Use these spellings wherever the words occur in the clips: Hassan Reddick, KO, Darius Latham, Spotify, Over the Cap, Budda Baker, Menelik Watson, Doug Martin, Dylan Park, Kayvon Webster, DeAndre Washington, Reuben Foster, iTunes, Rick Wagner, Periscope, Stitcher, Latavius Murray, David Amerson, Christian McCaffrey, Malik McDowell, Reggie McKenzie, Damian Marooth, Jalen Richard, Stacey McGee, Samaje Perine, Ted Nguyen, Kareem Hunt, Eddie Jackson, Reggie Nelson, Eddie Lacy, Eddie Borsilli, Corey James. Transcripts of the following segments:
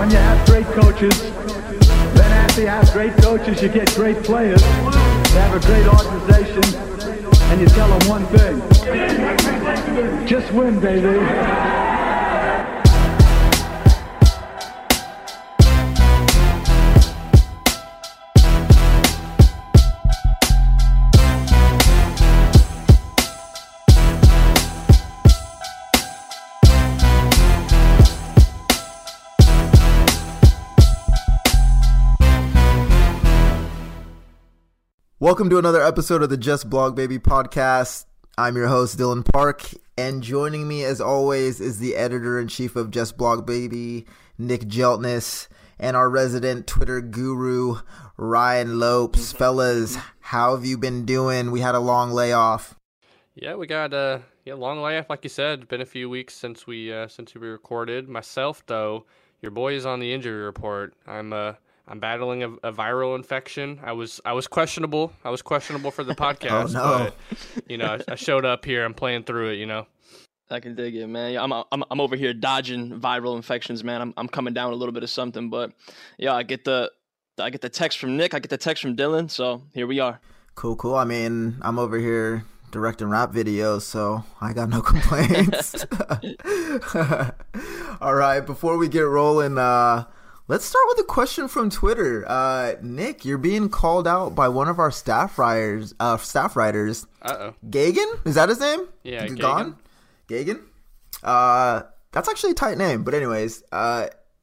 When you have great coaches, then after you have great coaches, you get great players. You have a great organization, and you tell them one thing. Just win, baby. Welcome to another episode of the Just Blog Baby podcast. I'm your host, Dylan Park, and joining me as always is the editor-in-chief of Just Blog Baby, Nick Jeltness, and our resident Twitter guru, Ryan Lopes. Fellas, how have you been doing? We had a long layoff. Yeah, we got a long layoff, like you said. Been a few weeks since we recorded. Myself, though, your boy is on the injury report. I'm battling a viral infection. I was questionable. I was questionable for the podcast. Oh, no. But I showed up here. I'm playing through it. I can dig it, man. Yeah, I'm over here dodging viral infections, man. I'm coming down with a little bit of something, but yeah, I get the text from Nick. I get the text from Dylan. So here we are. Cool. I mean, I'm over here directing rap videos, so I got no complaints. All right, before we get rolling, let's start with a question from Twitter. Nick, you're being called out by one of our staff writers. Uh-oh. Gagan? Is that his name? Yeah, Gagan. Gagan? That's actually a tight name. But anyways,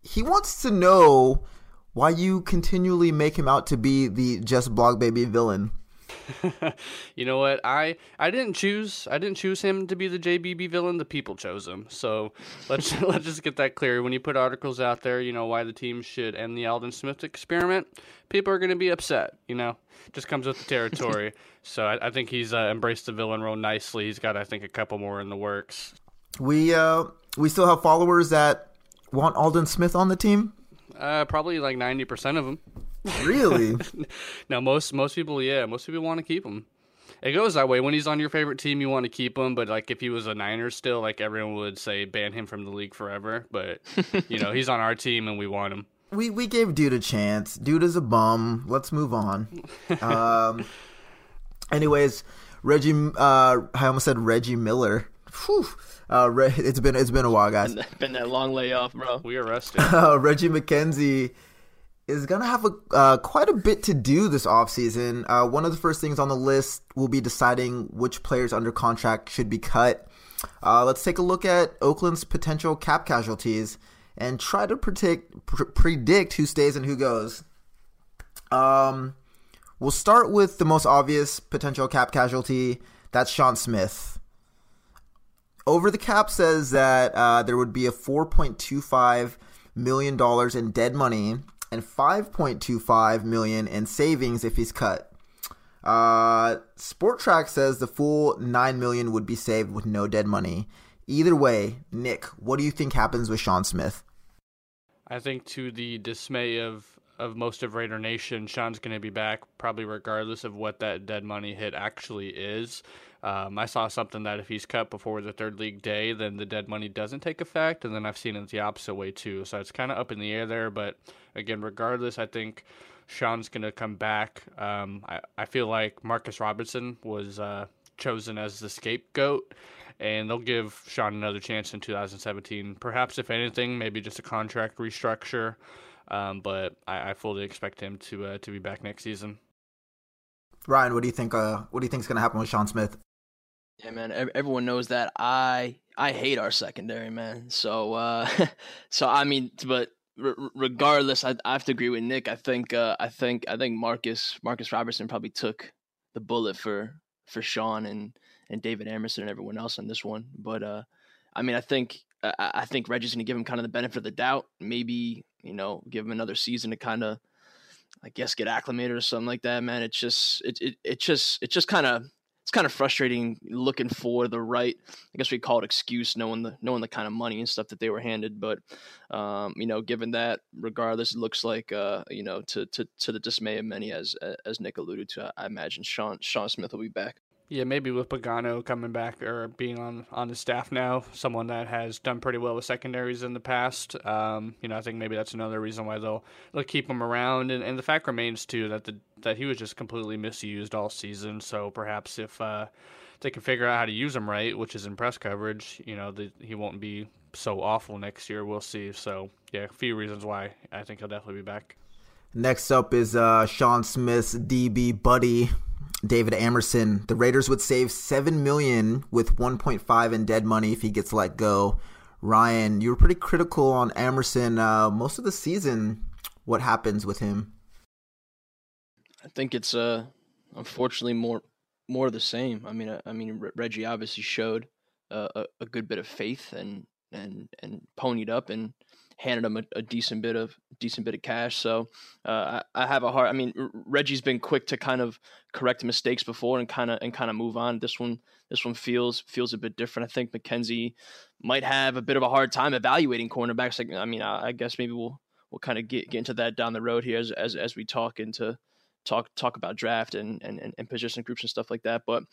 he wants to know why you continually make him out to be the Just Blog Baby villain. You know what? I didn't choose him to be the JBB villain. The people chose him. So let's just get that clear. When you put articles out there, why the team should end the Aldon Smith experiment, people are going to be upset. Just comes with the territory. So I think he's embraced the villain role nicely. He's got, I think, a couple more in the works. We still have followers that want Aldon Smith on the team. Probably like 90% of them. Really? No, most people want to keep him. It goes that way. When he's on your favorite team, you want to keep him, but like if he was a Niners still, like everyone would say ban him from the league forever, but he's on our team and we want him. We gave dude a chance. Dude is a bum. Let's move on. Anyways, Reggie I almost said Reggie Miller. Whew. It's been a while, guys. Been that long layoff, bro. We arrested. Reggie McKenzie is going to have quite a bit to do this offseason. One of the first things on the list will be deciding which players under contract should be cut. Let's take a look at Oakland's potential cap casualties and try to predict who stays and who goes. We'll start with the most obvious potential cap casualty. That's Sean Smith. Over the Cap says that there would be a $4.25 million in dead money and $5.25 million in savings if he's cut. SportTrack says the full $9 million would be saved with no dead money. Either way, Nick, what do you think happens with Sean Smith? I think to the dismay of most of Raider Nation, Sean's going to be back probably regardless of what that dead money hit actually is. I saw something that if he's cut before the third league day, then the dead money doesn't take effect, and then I've seen it the opposite way too. So it's kind of up in the air there, but again, regardless, I think Sean's going to come back. I feel like Marcus Robinson was chosen as the scapegoat, and they'll give Sean another chance in 2017. Perhaps, if anything, maybe just a contract restructure, but I fully expect him to be back next season. Ryan, what do you think? What do you think is going to happen with Sean Smith? Yeah, man, everyone knows that I hate our secondary, man. So, I mean, but regardless, I have to agree with Nick. I think Marcus Robertson probably took the bullet for Sean and David Amerson and everyone else on this one. But I mean, I think Reggie's going to give him kind of the benefit of the doubt. Maybe give him another season to kind of, I guess, get acclimated or something like that, man. It's just it's kind of frustrating looking for the right, I guess we call it excuse, knowing the kind of money and stuff that they were handed. But given that, regardless, it looks like to the dismay of many, as Nick alluded to, I imagine Sean Smith will be back. Yeah, maybe with Pagano coming back or being on the staff now, someone that has done pretty well with secondaries in the past. I think maybe that's another reason why they'll keep him around. And the fact remains, too, that he was just completely misused all season. So perhaps if they can figure out how to use him right, which is in press coverage, he won't be so awful next year. We'll see. So, yeah, a few reasons why I think he'll definitely be back. Next up is Sean Smith's DB buddy, David Amerson. The Raiders would save $7 million with $1.5 in dead money if he gets let go. Ryan, you were pretty critical on Amerson most of the season. What happens with him? I think it's unfortunately more of the same. I mean, Reggie obviously showed a good bit of faith and ponied up and handed him a decent bit of cash. So I have a hard. I mean, Reggie's been quick to kind of correct mistakes before and kind of move on. This one feels a bit different. I think McKenzie might have a bit of a hard time evaluating cornerbacks. Like, I mean, I guess maybe we'll kind of get into that down the road here as we talk about draft and position groups and stuff like that. But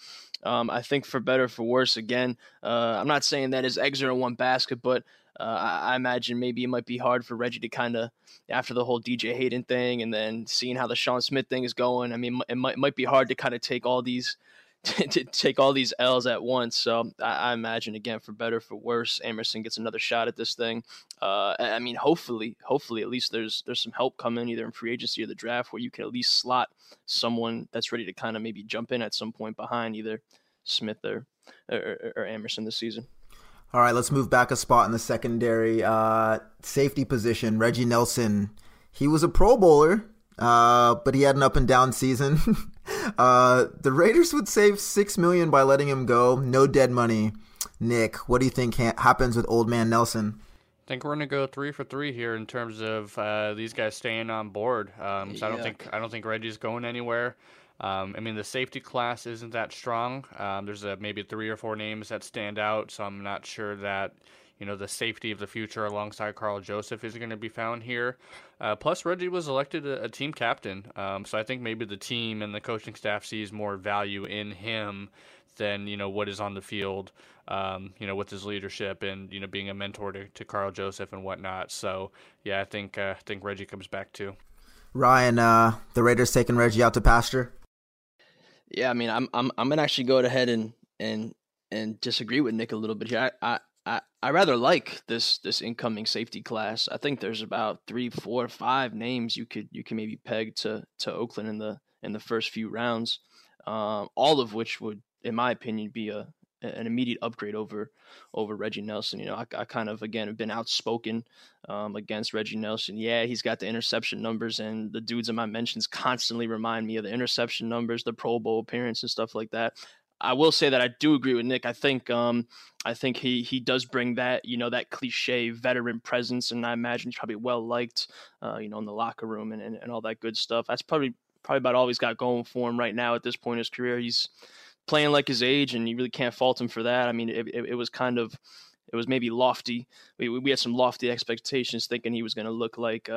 I think for better or for worse, again, I'm not saying that his eggs are in one basket, but I imagine maybe it might be hard for Reggie to kind of, after the whole DJ Hayden thing and then seeing how the Sean Smith thing is going, I mean, it might be hard to kind of take all these L's at once. So I imagine, again, for better, for worse, Amerson gets another shot at this thing. I mean, hopefully at least there's some help coming either in free agency or the draft where you can at least slot someone that's ready to kind of maybe jump in at some point behind either Smith or Amerson this season. All right, let's move back a spot in the secondary safety position. Reggie Nelson, he was a Pro Bowler, but he had an up and down season. The Raiders would save $6 million by letting him go. No dead money. Nick, what do you think happens with old man Nelson? I think we're going to go 3 for 3 here in terms of these guys staying on board. So I don't think Reggie's going anywhere. The safety class isn't that strong. There's maybe 3 or 4 names that stand out, so I'm not sure that the safety of the future alongside Karl Joseph is going to be found here. Plus, Reggie was elected a team captain, so I think maybe the team and the coaching staff sees more value in him than what is on the field, with his leadership and being a mentor to Karl Joseph and whatnot. So yeah, I think Reggie comes back too. Ryan, the Raiders taking Reggie out to pasture. Yeah, I mean, I'm gonna actually go ahead and disagree with Nick a little bit here. I rather like this incoming safety class. I think there's about 3, 4, 5 names you can maybe peg to Oakland in the first few rounds, all of which would, in my opinion, be an immediate upgrade over Reggie Nelson. I kind of, again, have been outspoken against Reggie Nelson. Yeah, he's got the interception numbers, and the dudes in my mentions constantly remind me of the interception numbers, the Pro Bowl appearance, and stuff like that. I will say that I do agree with Nick. I think he does bring that, that cliche veteran presence, and I imagine he's probably well liked, in the locker room and all that good stuff. That's probably about all he's got going for him right now at this point in his career. He's playing like his age, and you really can't fault him for that. I mean, it was maybe lofty. We had some lofty expectations, thinking he was going to look like,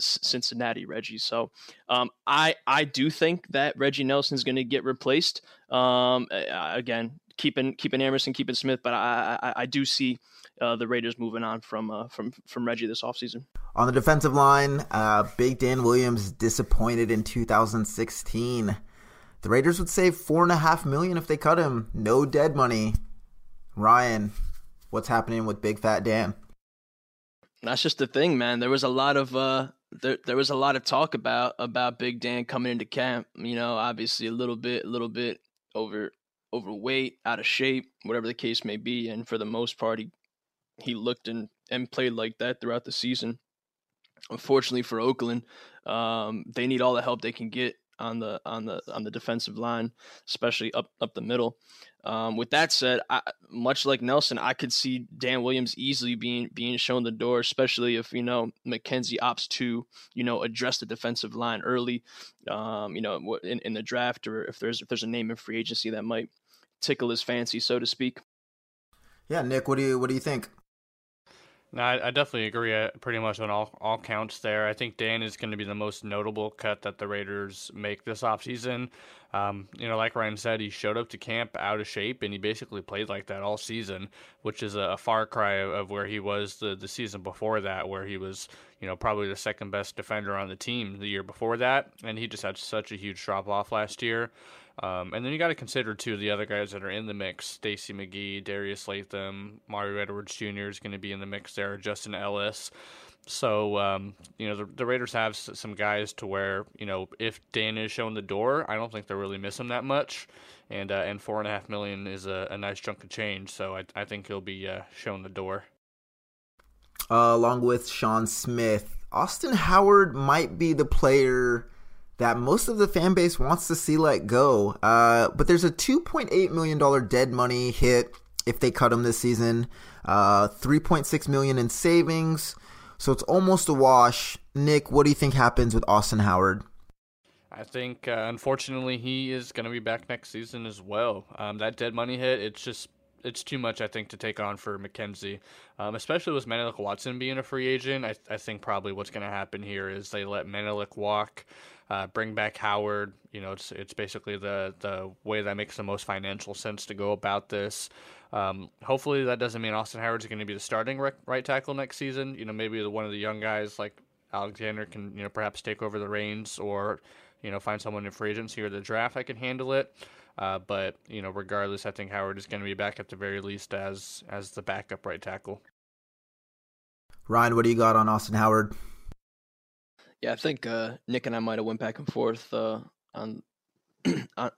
Cincinnati Reggie. So I do think that Reggie Nelson is going to get replaced. Again, keeping Amerson, keeping Smith, but I do see the Raiders moving on from Reggie this offseason. On the defensive line, big Dan Williams disappointed in 2016. The Raiders would save $4.5 million if they cut him. No dead money. Ryan, what's happening with Big Fat Dan? That's just the thing, man. There was a lot of there was a lot of talk about Big Dan coming into camp. Obviously a little bit overweight, out of shape, whatever the case may be. And for the most part, he looked and played like that throughout the season. Unfortunately for Oakland, they need all the help they can get on the defensive line, especially up the middle. With that said, much like Nelson, I could see Dan Williams easily being shown the door, especially if McKenzie opts to address the defensive line early, in the draft, or if there's a name in free agency that might tickle his fancy, so to speak. Yeah, Nick, what do you think? No, I definitely agree pretty much on all counts there. I think Dan is going to be the most notable cut that the Raiders make this offseason. Like Ryan said, he showed up to camp out of shape, and he basically played like that all season, which is a far cry of where he was the season before that, where he was, probably the second best defender on the team the year before that, and he just had such a huge drop-off last year. And then you got to consider, too, the other guys that are in the mix. Stacey McGee, Darius Latham, Mario Edwards Jr. is going to be in the mix there, Justin Ellis. So, the Raiders have some guys to where, if Dan is shown the door, I don't think they'll really miss him that much. And $4.5 million is a nice chunk of change, so I think he'll be shown the door. Along with Sean Smith, Austin Howard might be the player that most of the fan base wants to see let go. But there's a $2.8 million dead money hit if they cut him this season, $3.6 million in savings. So it's almost a wash. Nick, what do you think happens with Austin Howard? I think, unfortunately, he is going to be back next season as well. That dead money hit, it's too much, I think, to take on for McKenzie, especially with Menelik Watson being a free agent. I think probably what's going to happen here is they let Menelik walk, bring back Howard. It's basically the way that makes the most financial sense to go about this. Hopefully that doesn't mean Austin Howard's going to be the starting right tackle next season. Maybe one of the young guys like Alexander can, perhaps take over the reins, or, find someone in free agency or the draft that can handle it. But, regardless, I think Howard is going to be back at the very least as the backup right tackle. Ryan, what do you got on Austin Howard? Yeah, I think Nick and I might have went back and forth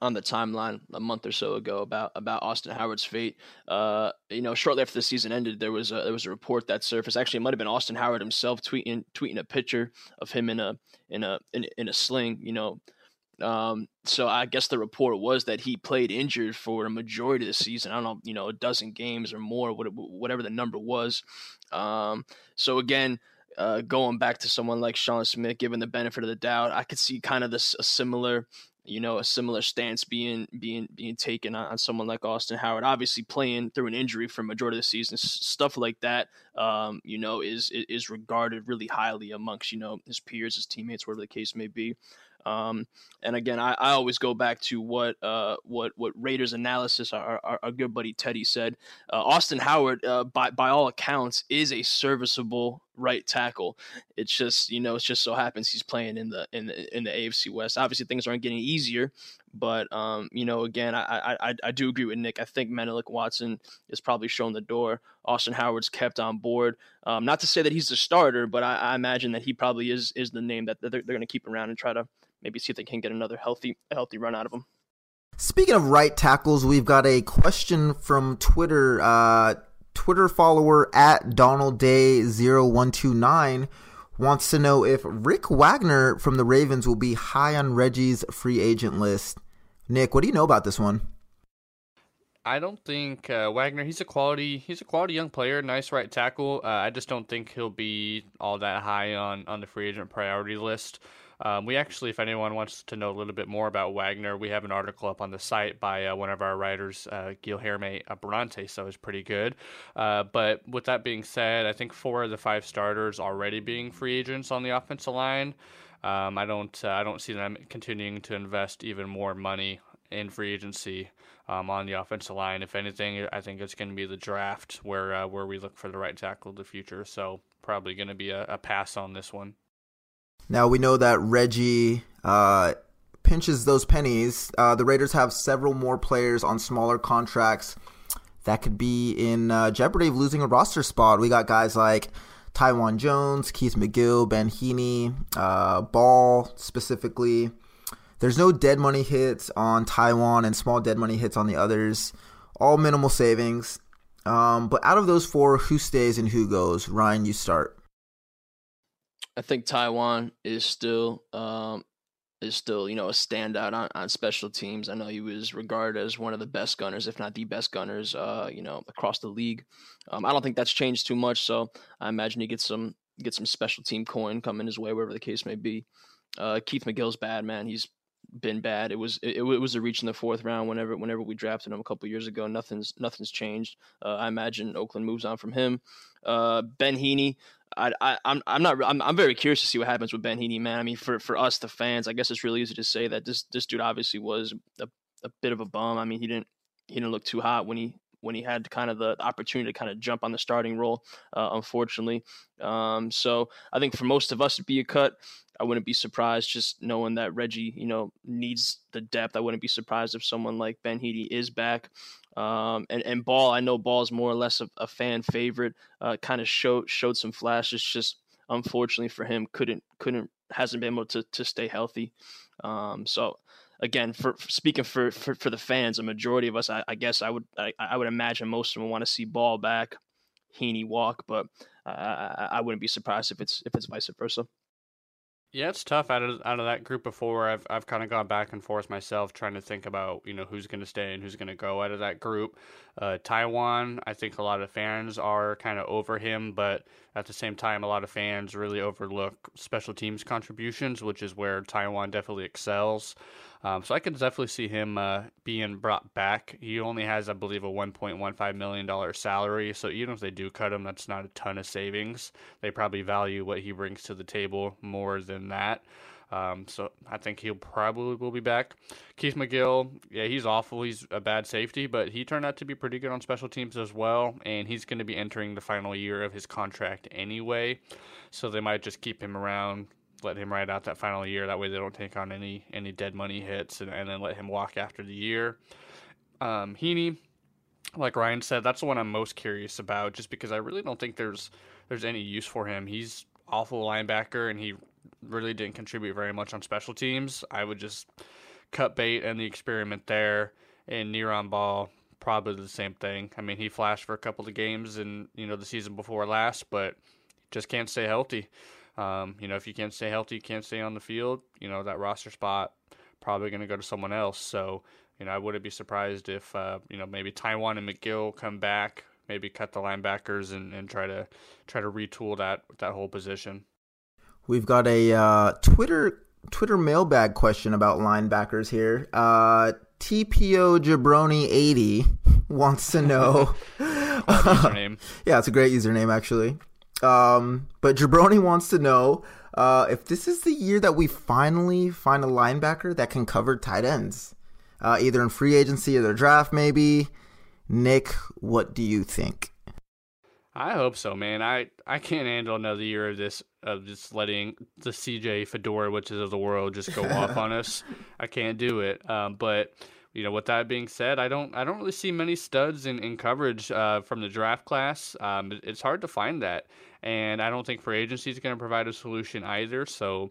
on the timeline a month or so ago about Austin Howard's fate. Shortly after the season ended, there was a report that surfaced. Actually, it might have been Austin Howard himself tweeting a picture of him in a sling. So I guess the report was that he played injured for a majority of the season. I don't know, a dozen games or more, whatever the number was. So again, going back to someone like Sean Smith, given the benefit of the doubt, I could see kind of a similar stance being taken on someone like Austin Howard. Obviously, playing through an injury for a majority of the season, stuff like that, is regarded really highly amongst, his peers, his teammates, whatever the case may be. And again, I always go back to what Raiders analysis, our good buddy Teddy said. Austin Howard, by all accounts, is a serviceable right tackle. It's just, so happens he's playing in the AFC West. Obviously, things aren't getting easier, but again, I do agree with Nick. I think Menelik Watson is probably shown the door. Austin Howard's kept on board. Not to say that he's the starter, but I imagine that he probably is the name that they're going to keep around and try to maybe see if they can get another healthy run out of them. Speaking of right tackles, we've got a question from Twitter. Twitter follower at DonaldDay0129 wants to know if Rick Wagner from the Ravens will be high on Reggie's free agent list. Nick, what do you know about this one? I don't think Wagner. He's a quality young player, nice right tackle. I just don't think he'll be all that high on the free agent priority list. We actually, if anyone wants to know a little bit more about Wagner, we have an article up on the site by one of our writers, Guilherme Abrante, so it's pretty good. But with that being said, I think 4 of the 5 starters already being free agents on the offensive line. I don't see them continuing to invest even more money in free agency on the offensive line. If anything, I think it's going to be the draft where we look for the right tackle of the future. So probably going to be a pass on this one. Now, we know that Reggie pinches those pennies. The Raiders have several more players on smaller contracts that could be in jeopardy of losing a roster spot. We got guys like Tyjuan Jones, Keith McGill, Ben Heaney, Ball specifically. There's no dead money hits on Tyjuan and small dead money hits on the others. All minimal savings. But out of those 4, who stays and who goes? Ryan, you start. I think Tyjuan is still a standout on special teams. I know he was regarded as one of the best gunners, if not the best gunners, across the league. I don't think that's changed too much, so I imagine he gets some special team coin coming his way, wherever the case may be. Keith McGill's bad, man. He's been bad. It was a reach in the 4th round whenever we drafted him a couple years ago. Nothing's changed. I imagine Oakland moves on from him. Ben Heaney. I'm very curious to see what happens with Ben Heaney, man. I mean, for us, the fans, I guess it's really easy to say that this dude obviously was a bit of a bum. I mean, he didn't look too hot when he had kind of the opportunity to kind of jump on the starting role, unfortunately. So I think for most of us, it'd be a cut. I wouldn't be surprised, just knowing that Reggie, needs the depth. I wouldn't be surprised if someone like Ben Heaney is back. And Ball, I know Ball's more or less a fan favorite, kind of showed some flashes, just unfortunately for him, hasn't been able to stay healthy. So again, for the fans, a majority of us, I guess I would imagine most of them want to see Ball back, Heaney walk, but I wouldn't be surprised if it's vice versa. Yeah, it's tough out of that group of four. I've kind of gone back and forth myself, trying to think about who's going to stay and who's going to go out of that group. Tyjuan, I think a lot of fans are kind of over him, but at the same time, a lot of fans really overlook special teams contributions, which is where Tyjuan definitely excels. So I could definitely see him being brought back. He only has, I believe, a $1.15 million salary. So even if they do cut him, that's not a ton of savings. They probably value what he brings to the table more than that. So I think he'll probably will be back. Keith McGill, yeah, he's awful. He's a bad safety, but he turned out to be pretty good on special teams as well. And he's going to be entering the final year of his contract anyway. So they might just keep him around, let him ride out that final year. That way they don't take on any dead money hits and then let him walk after the year. Heaney, like Ryan said, that's the one I'm most curious about, just because I really don't think there's any use for him. He's awful linebacker, and he really didn't contribute very much on special teams. I would just cut bait and the experiment there. And Neiron Ball, probably the same thing. I mean, he flashed for a couple of games in the season before last, but just can't stay healthy. If you can't stay healthy, you can't stay on the field, that roster spot probably going to go to someone else. So, I wouldn't be surprised if, maybe Tyjuan and McGill come back, maybe cut the linebackers and try to retool that whole position. We've got a Twitter mailbag question about linebackers here. TPO Jabroni 80 wants to know. Username. Yeah, it's a great username, actually. But Jabroni wants to know if this is the year that we finally find a linebacker that can cover tight ends, either in free agency or their draft, maybe. Nick, what do you think? I hope so, man. I can't handle another year of this, of just letting the CJ Fedorowicz of the world just go off on us. I can't do it. But with that being said, I don't really see many studs in coverage from the draft class. It's hard to find that, and I don't think free agency is going to provide a solution either. So,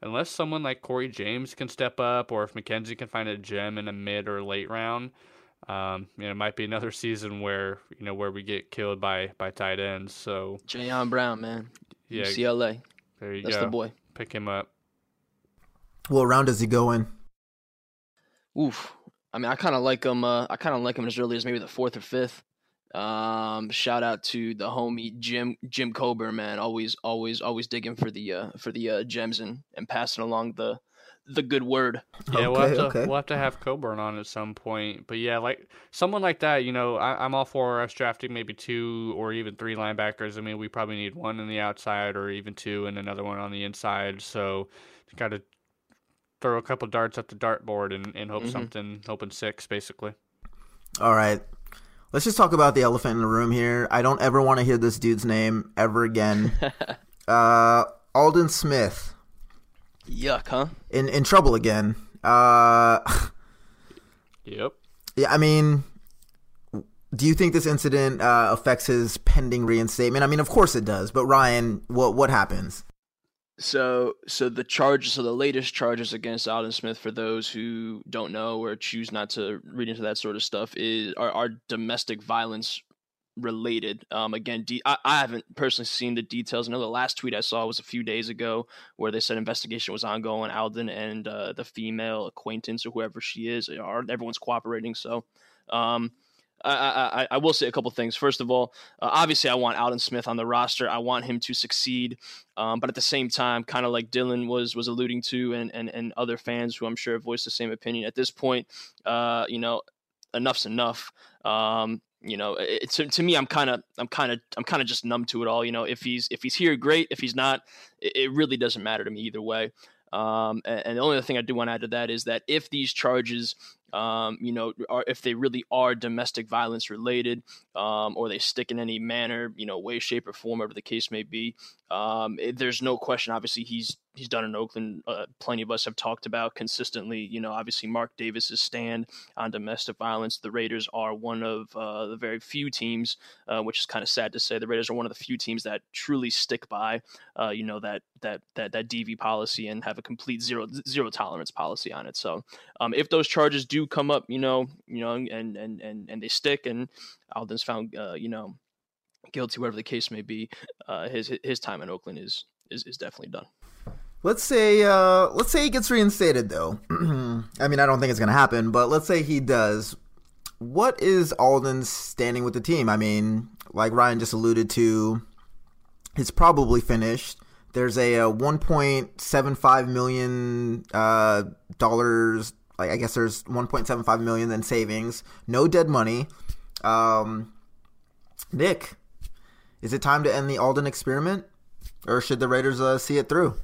unless someone like Corey James can step up, or if McKenzie can find a gem in a mid or late round, it might be another season where where we get killed by tight ends. So Jayon Brown, man, yeah, UCLA, there you go. That's the boy. Pick him up. What round does he go in? Oof. I mean, I kind of like him. I kind of like him as early as maybe the 4th or 5th. Shout out to the homie Jim Coburn, man. Always digging for the gems and passing along the good word. Yeah, okay, we'll have to have Coburn on at some point. But yeah, like someone like that, I'm all for us drafting maybe 2 or even 3 linebackers. I mean, we probably need one on the outside or even 2 and another one on the inside. So you got to throw a couple darts at the dartboard and hope something, hoping 6, basically. All right. Let's just talk about the elephant in the room here. I don't ever want to hear this dude's name ever again. Aldon Smith. Yuck, huh? In trouble again. Yep. Yeah, I mean, do you think this incident affects his pending reinstatement? I mean, of course it does. But Ryan, what happens? So the charges, the latest charges against Aldon Smith, for those who don't know or choose not to read into that sort of stuff, are domestic violence related. Again, I haven't personally seen the details. I know the last tweet I saw was a few days ago where they said investigation was ongoing. Aldon and the female acquaintance or whoever she is, everyone's cooperating. So, I will say a couple things. First of all, obviously I want Aldon Smith on the roster. I want him to succeed. But at the same time, kind of like Dylan was alluding to and other fans who I'm sure have voiced the same opinion at this point, enough's enough. You know, to me, I'm kind of just numb to it all. You know, if he's here, great. If he's not, it really doesn't matter to me either way. And the only other thing I do want to add to that is that if these charges, if they really are domestic violence related, or they stick in any manner, way, shape, or form, whatever the case may be, there's no question. Obviously, he's done in Oakland. Plenty of us have talked about consistently. Obviously, Mark Davis's stand on domestic violence. The Raiders are one of the very few teams, which is kind of sad to say. The Raiders are one of the few teams that truly stick by, that DV policy and have a complete zero tolerance policy on it. So, if those charges do come up, and they stick, and Aldon's found guilty, whatever the case may be, his time in Oakland is definitely done. Let's say he gets reinstated, though. I mean, I don't think it's going to happen, but let's say he does. What is Aldon's standing with the team? I mean, like Ryan just alluded to, it's probably finished. There's a $1.75 million dollars. Like, I guess there's $1.75 million in savings, no dead money. Nick, is it time to end the Aldon experiment, or should the Raiders see it through?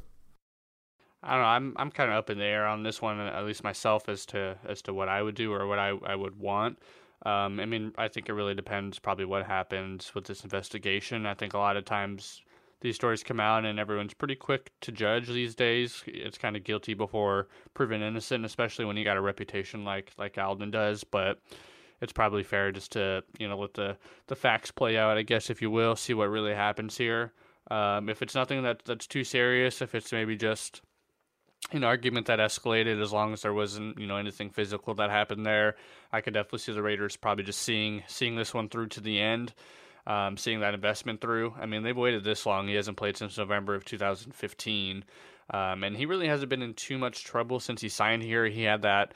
I don't know. I'm kind of up in the air on this one, at least myself, as to what I would do or what I would want. I mean, I think it really depends probably what happens with this investigation. I think a lot of times these stories come out and everyone's pretty quick to judge these days. It's kind of guilty before proven innocent, especially when you got a reputation like Aldon does. But it's probably fair just to, let the facts play out, I guess, if you will, see what really happens here. If it's nothing that's too serious, if it's maybe just an argument that escalated, as long as there wasn't, anything physical that happened there, I could definitely see the Raiders probably just seeing this one through to the end. Seeing that investment through. I mean, they've waited this long. He hasn't played since November of 2015. And he really hasn't been in too much trouble since he signed here. He had that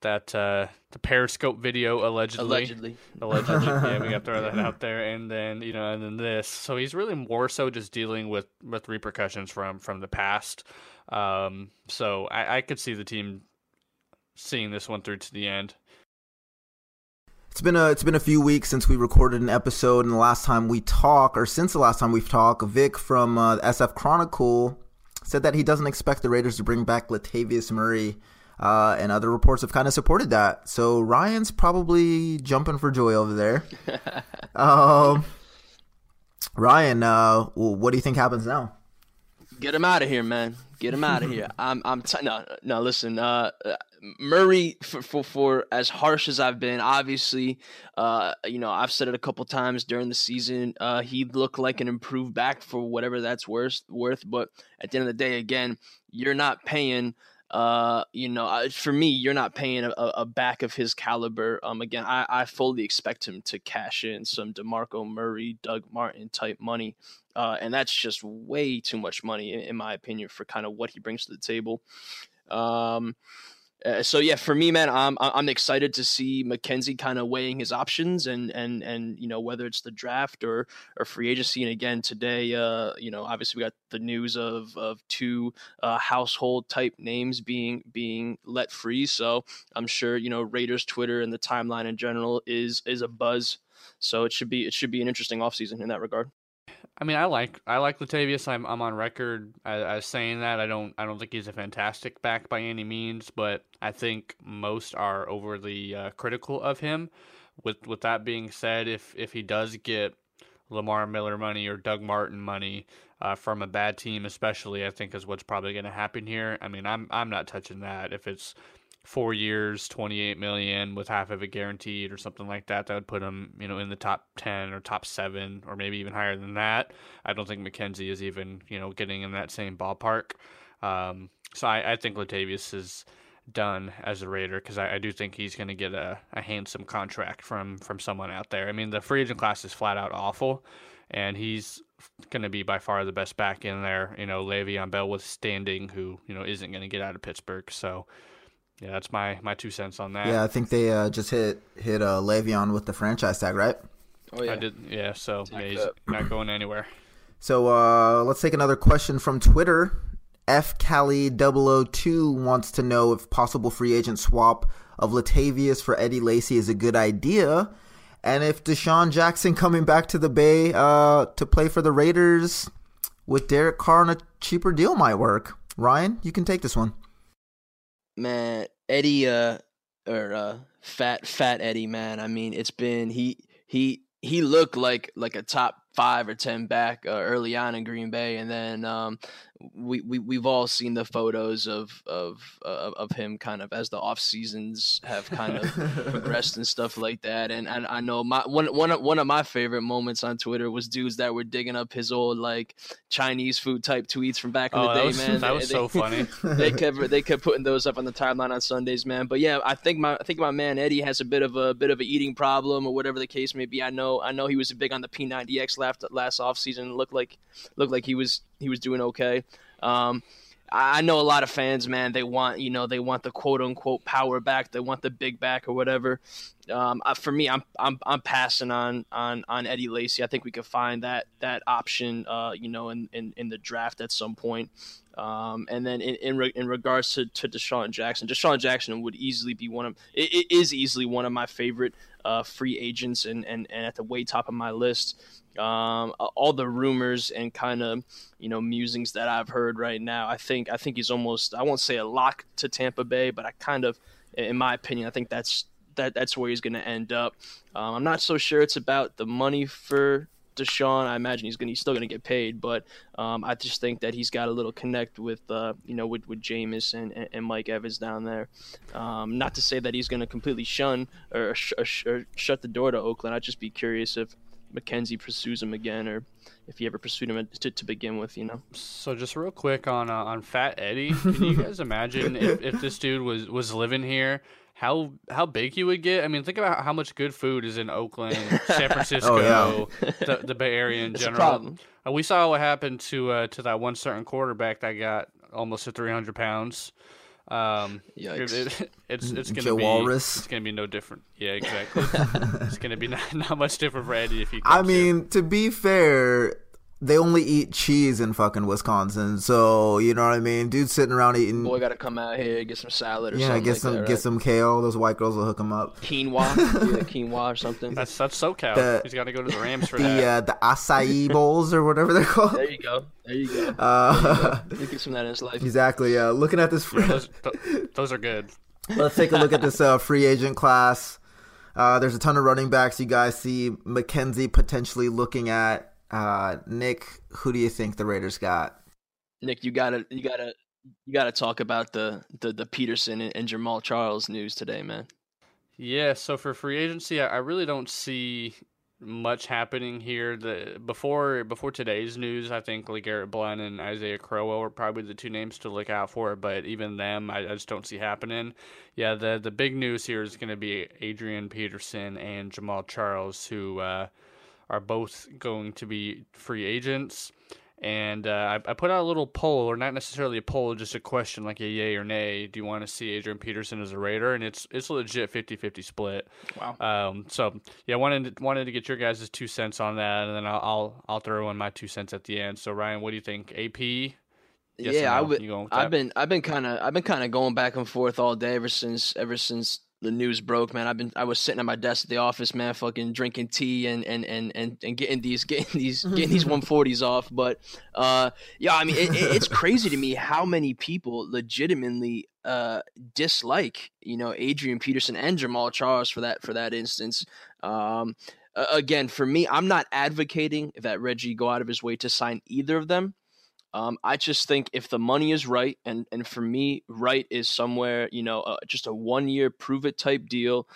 the Periscope video, allegedly. Yeah, we got to throw that out there. And then, and then this. So he's really more so just dealing with repercussions from the past. So I could see the team seeing this one through to the end. It's been a few weeks since we recorded an episode, and since the last time we've talked, Vic from SF Chronicle said that he doesn't expect the Raiders to bring back Latavius Murray, and other reports have kind of supported that. So Ryan's probably jumping for joy over there. Ryan, what do you think happens now? Get him out of here, man. Get him out of here. No, listen, Murray, for as harsh as I've been, obviously, I've said it a couple times during the season, he looked like an improved back for whatever that's worth. But at the end of the day, again, you're not paying, for me, you're not paying a back of his caliber. Again, I fully expect him to cash in some DeMarco Murray, Doug Martin type money. And that's just way too much money, in my opinion, for kind of what he brings to the table. So yeah, for me, man, I'm excited to see McKenzie kind of weighing his options and whether it's the draft or free agency. And again, today, obviously we got the news of two household type names being let free. So I'm sure Raiders Twitter and the timeline in general is a buzz. So it should be an interesting offseason in that regard. I mean, I like Latavius. I'm on record as saying that. I don't think he's a fantastic back by any means, but I think most are overly critical of him. With that being said, if he does get Lamar Miller money or Doug Martin money from a bad team, especially, I think is what's probably going to happen here. I mean, I'm not touching that. If it's 4 years, $28 million with half of it guaranteed or something like that, that would put him, in the top 10 or top 7 or maybe even higher than that. I don't think McKenzie is even, getting in that same ballpark. So I think Latavius is done as a Raider because I do think he's going to get a handsome contract from someone out there. I mean, the free agent class is flat out awful, and he's going to be by far the best back in there, Le'Veon Bell withstanding, who, isn't going to get out of Pittsburgh. So, yeah, that's my 2 cents on that. Yeah, I think they just hit Le'Veon with the franchise tag, right? Oh, yeah. I did. Yeah, so he's not going anywhere. So let's take another question from Twitter. FCali002 wants to know if possible free agent swap of Latavius for Eddie Lacy is a good idea, And if DeSean Jackson coming back to the Bay to play for the Raiders with Derek Carr on a cheaper deal might work. Ryan, you can take this one. Man, Eddie, fat Eddie, man. I mean, it's been he looked like a top 5 or 10 back early on in Green Bay, and then we've all seen the photos of him kind of as the off seasons have kind of progressed and stuff like that. And I know one of my favorite moments on Twitter was dudes that were digging up his old like Chinese food type tweets from back in the day, man. That was so funny. They kept putting those up on the timeline on Sundays, man. But yeah, I think my man Eddie has a bit of an eating problem or whatever the case may be. I know he was big on the P90X last offseason. Looked like he was doing okay. I know a lot of fans, man, they want the quote unquote power back. They want the big back or whatever. For me, I'm passing on Eddie Lacy. I think we could find that option, in the draft at some point. And then in regards to DeSean Jackson would easily be easily one of my favorite free agents and at the way top of my list. All the rumors and kind of musings that I've heard right now, I think he's almost, I won't say a lock to Tampa Bay, but I kind of, in my opinion, I think that's where he's going to end up. I'm not so sure it's about the money for DeSean. I imagine he's still going to get paid, but I just think that he's got a little connect with Jameis and Mike Evans down there. Not to say that he's going to completely shun or shut the door to Oakland. I'd just be curious if McKenzie pursues him again, or if he ever pursued him to begin with, So just real quick on Fat Eddie, can you guys imagine if this dude was living here, how big he would get? I mean, think about how much good food is in Oakland, San Francisco, the Bay Area in general. We saw what happened to that one certain quarterback that got almost to 300 pounds. It's gonna be Walrus. It's gonna be no different. Yeah, exactly. It's gonna be not much different for Eddie if he. I mean, to be fair, they only eat cheese in fucking Wisconsin, so you know what I mean. Dude's sitting around eating. Boy, gotta come out here get some salad or something. Yeah, get some kale. Those white girls will hook him up. Quinoa, quinoa or something. That's SoCal. He's gotta go to the Rams for that. Yeah, the acai bowls or whatever they're called. There you go. He gets from that in his life. Exactly. Yeah, looking at this. Those are good. Let's take a look at this free agent class. There's a ton of running backs. You guys see McKenzie potentially looking at. Nick, who do you think the Raiders got? Nick, you gotta talk about the Peterson and Jamaal Charles news today, man. Yeah, so for free agency, I really don't see much happening here. Before today's news, I think LeGarrette Blount and Isaiah Crowell were probably the two names to look out for, but even them, I just don't see happening. Yeah, the big news here is going to be Adrian Peterson and Jamaal Charles, who are both going to be free agents. And I put out a little poll, or not necessarily a poll, just a question like a yay or nay. Do you want to see Adrian Peterson as a Raider? And it's a legit 50-50 split. Wow. So yeah, wanted to get your guys' 2 cents on that, and then I'll throw in my 2 cents at the end. So Ryan, what do you think? AP? Yes, yeah, no? I've been kind of going back and forth all day ever since the news broke, man. I was sitting at my desk at the office, man, fucking drinking tea and getting these 140s off. But yeah, I mean, it's crazy to me how many people legitimately dislike, Adrian Peterson and Jamaal Charles for that instance. Again, for me, I'm not advocating that Reggie go out of his way to sign either of them. I just think if the money is right, and for me, right is somewhere, just a 1-year prove it type deal,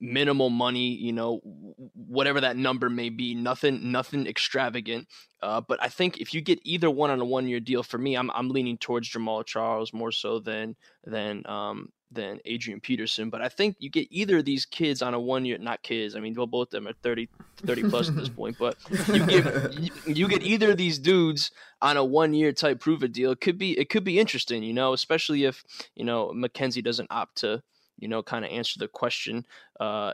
minimal money, whatever that number may be, nothing extravagant. But I think if you get either one on a 1-year deal, for me, I'm leaning towards Jamaal Charles more so than Adrian Peterson. But I think you get either of these kids on a 1-year, not kids, I mean, well, both of them are 30 plus at this point, but you get either of these dudes on a 1-year type prove a deal. It could be interesting, especially if, McKenzie doesn't opt to, kind of answer the question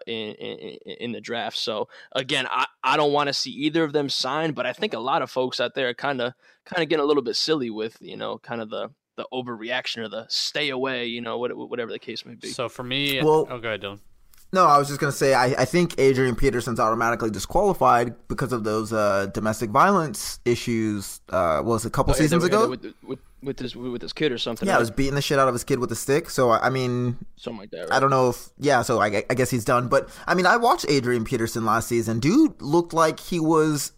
in the draft. So again, I don't want to see either of them sign, but I think a lot of folks out there are kind of getting a little bit silly with, kind of the overreaction or the stay away, whatever the case may be. So for me, go ahead, Dylan. No, I was just going to say, I think Adrian Peterson's automatically disqualified because of those domestic violence issues. Was it a couple seasons ago? With his kid or something. Yeah, I was beating the shit out of his kid with a stick. So, I mean, something like that, right? I don't know if – yeah, so I guess he's done. But, I mean, I watched Adrian Peterson last season. Dude looked like he was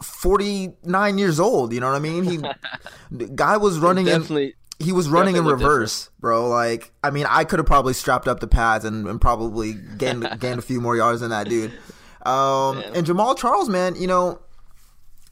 49 years old. You know what I mean? He guy was running in – he was running in reverse, bro. Like, I mean, I could have probably strapped up the pads and probably gained a few more yards than that dude. And Jamaal Charles, man, you know,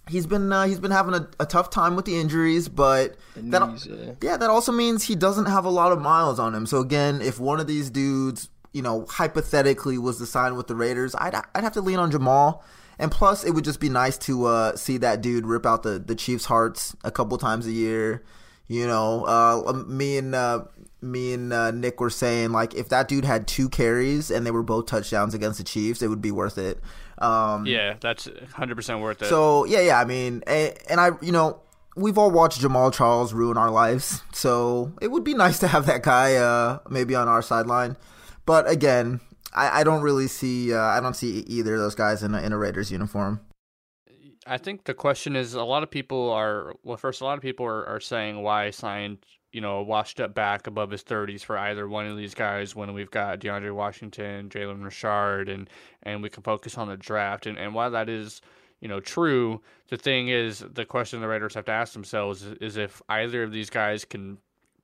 he's been having a tough time with the injuries, but that also means he doesn't have a lot of miles on him. So again, if one of these dudes, you know, hypothetically was to sign with the Raiders, I'd have to lean on Jamaal. And plus, it would just be nice to see that dude rip out the Chiefs' hearts a couple times a year. You know, me and Nick were saying, like, if that dude had 2 carries and they were both touchdowns against the Chiefs, it would be worth it. Yeah, that's 100% worth it. So, yeah, I mean, and I, you know, we've all watched Jamaal Charles ruin our lives. So it would be nice to have that guy maybe on our sideline. But, again, I don't really see I don't see either of those guys in a Raiders uniform. I think the question is a lot of people are saying why sign, you know, a washed up back above his 30s for either one of these guys when we've got DeAndre Washington, Jalen Richard, and we can focus on the draft. And while that is, you know, true, the thing is, the question the Raiders have to ask themselves is if either of these guys can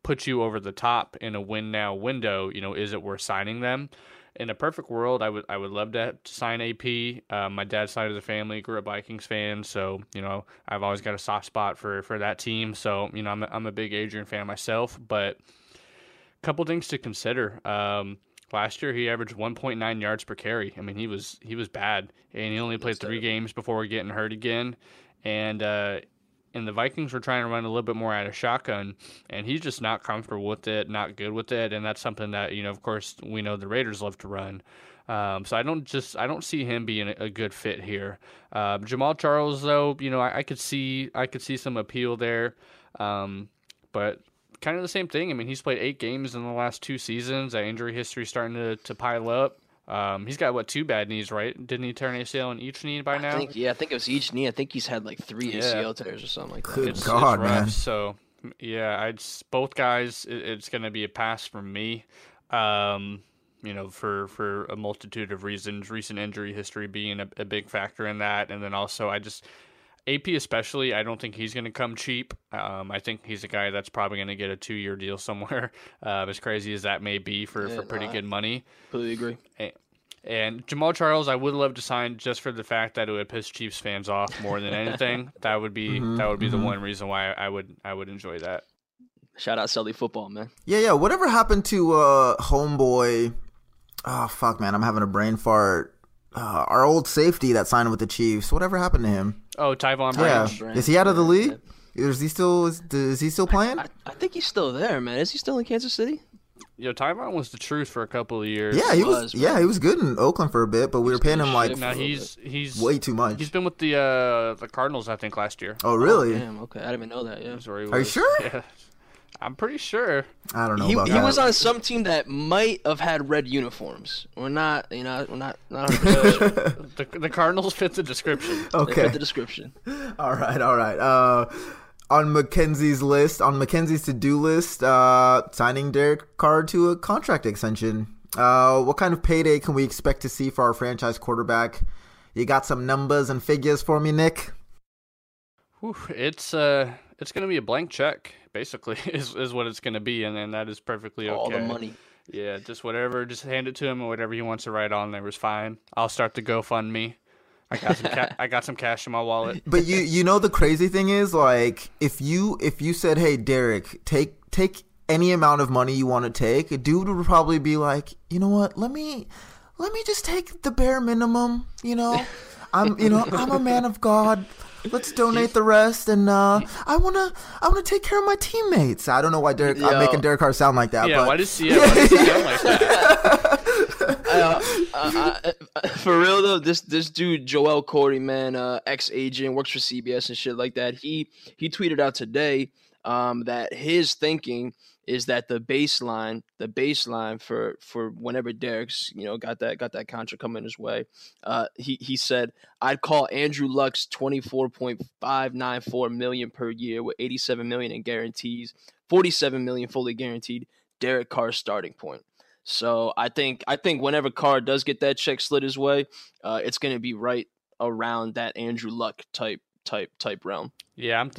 put you over the top in a win now window, you know, is it worth signing them? In a perfect world, I would love to sign AP. My dad's side of the family grew up Vikings fan, so you know I've always got a soft spot for that team. So you know I'm a big Adrian fan myself. But a couple things to consider. Last year he averaged 1.9 yards per carry. I mean he was bad, and he only played 3 games before getting hurt again. And the Vikings were trying to run a little bit more out of shotgun, and he's just not comfortable with it, not good with it, and that's something that, you know, of course, we know the Raiders love to run. So I don't see him being a good fit here. Jamaal Charles, though, you know, I could see some appeal there, but kind of the same thing. I mean, he's played 8 games in the last 2 seasons. That injury history is starting to pile up. He's got, 2 bad knees, right? Didn't he tear an ACL in each knee by now? I think it was each knee. I think he's had, 3 ACL tears or something like that. Good God, man. So, yeah, both guys, it's going to be a pass from me, you know, for a multitude of reasons, recent injury history being a big factor in that. And then also AP especially, I don't think he's going to come cheap. I think he's a guy that's probably going to get a 2-year deal somewhere, as crazy as that may be for pretty good money. Completely agree. And Jamaal Charles, I would love to sign just for the fact that it would piss Chiefs fans off more than anything. That would be the one reason why I would enjoy that. Shout out Sully football, man. Yeah. Whatever happened to homeboy? Oh fuck, man, I'm having a brain fart. Our old safety that signed with the Chiefs. Whatever happened to him? Oh, Tyjuan Jones. Yeah. Is he out of the league? Is he still playing? I think he's still there, man. Is he still in Kansas City? Yo, Tyjuan was the truth for a couple of years. Yeah, he was good in Oakland for a bit, but we were paying him he's way too much. He's been with the Cardinals, I think, last year. Oh, really? Oh, damn. Okay, I didn't even know that. Yeah. Are you sure? Yeah. I'm pretty sure. I don't know. He was on some team that might have had red uniforms. We're not 100% sure. The Cardinals fit the description. Okay. They fit the description. All right. On McKenzie's to-do list, signing Derek Carr to a contract extension. What kind of payday can we expect to see for our franchise quarterback? You got some numbers and figures for me, Nick? Whew, it's going to be a blank check. Basically, is what it's going to be, and then that is perfectly okay. All the money. Yeah, just whatever. Just hand it to him, and whatever he wants to write on there is fine. I'll start the GoFundMe. I got some cash in my wallet. But you know, the crazy thing is, if you said, "Hey, Derek, take any amount of money you want to take," a dude would probably be like, "You know what? Let me just take the bare minimum. You know, I'm a man of God. Let's donate the rest, and I wanna take care of my teammates." I don't know why I'm making Derek Carr sound like that. Yeah, but why does he sound like that? For real though, this dude Joel Corey, man, ex-agent, works for CBS and shit like that. He tweeted out today that his thinking is that the baseline for whenever Derek's, got that contract coming his way, he said, I'd call Andrew Luck's $24.594 million per year with $87 million in guarantees, $47 million fully guaranteed, Derek Carr's starting point. So I think whenever Carr does get that check slid his way, it's going to be right around that Andrew Luck type realm. Yeah, I'm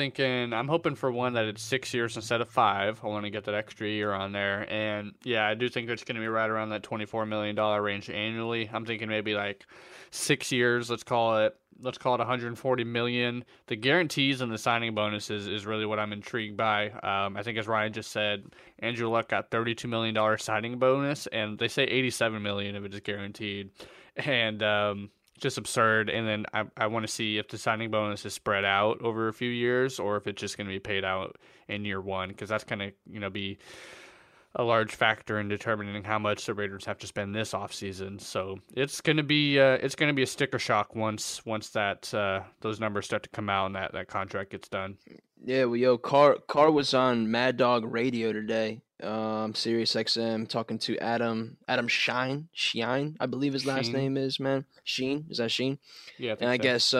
hoping for one that it's 6 years instead of 5. I want to get that extra year on there. And yeah, I do think it's going to be right around that $24 million range annually. I'm thinking maybe like 6 years, let's call it $140 million. The guarantees and the signing bonuses is really what I'm intrigued by. I think as Ryan just said, Andrew Luck got $32 million signing bonus, and they say $87 million if it is guaranteed. And, just absurd. And then I want to see if the signing bonus is spread out over a few years or if it's just going to be paid out in year one, because that's going to be a large factor in determining how much the Raiders have to spend this offseason. So it's going to be a sticker shock once that those numbers start to come out and that contract gets done. Yeah, well, yo, Carr was on Mad Dog Radio today, Sirius XM, talking to Adam Shine, I believe his last name is, man. Sheen, is that Sheen? Yeah. And I guess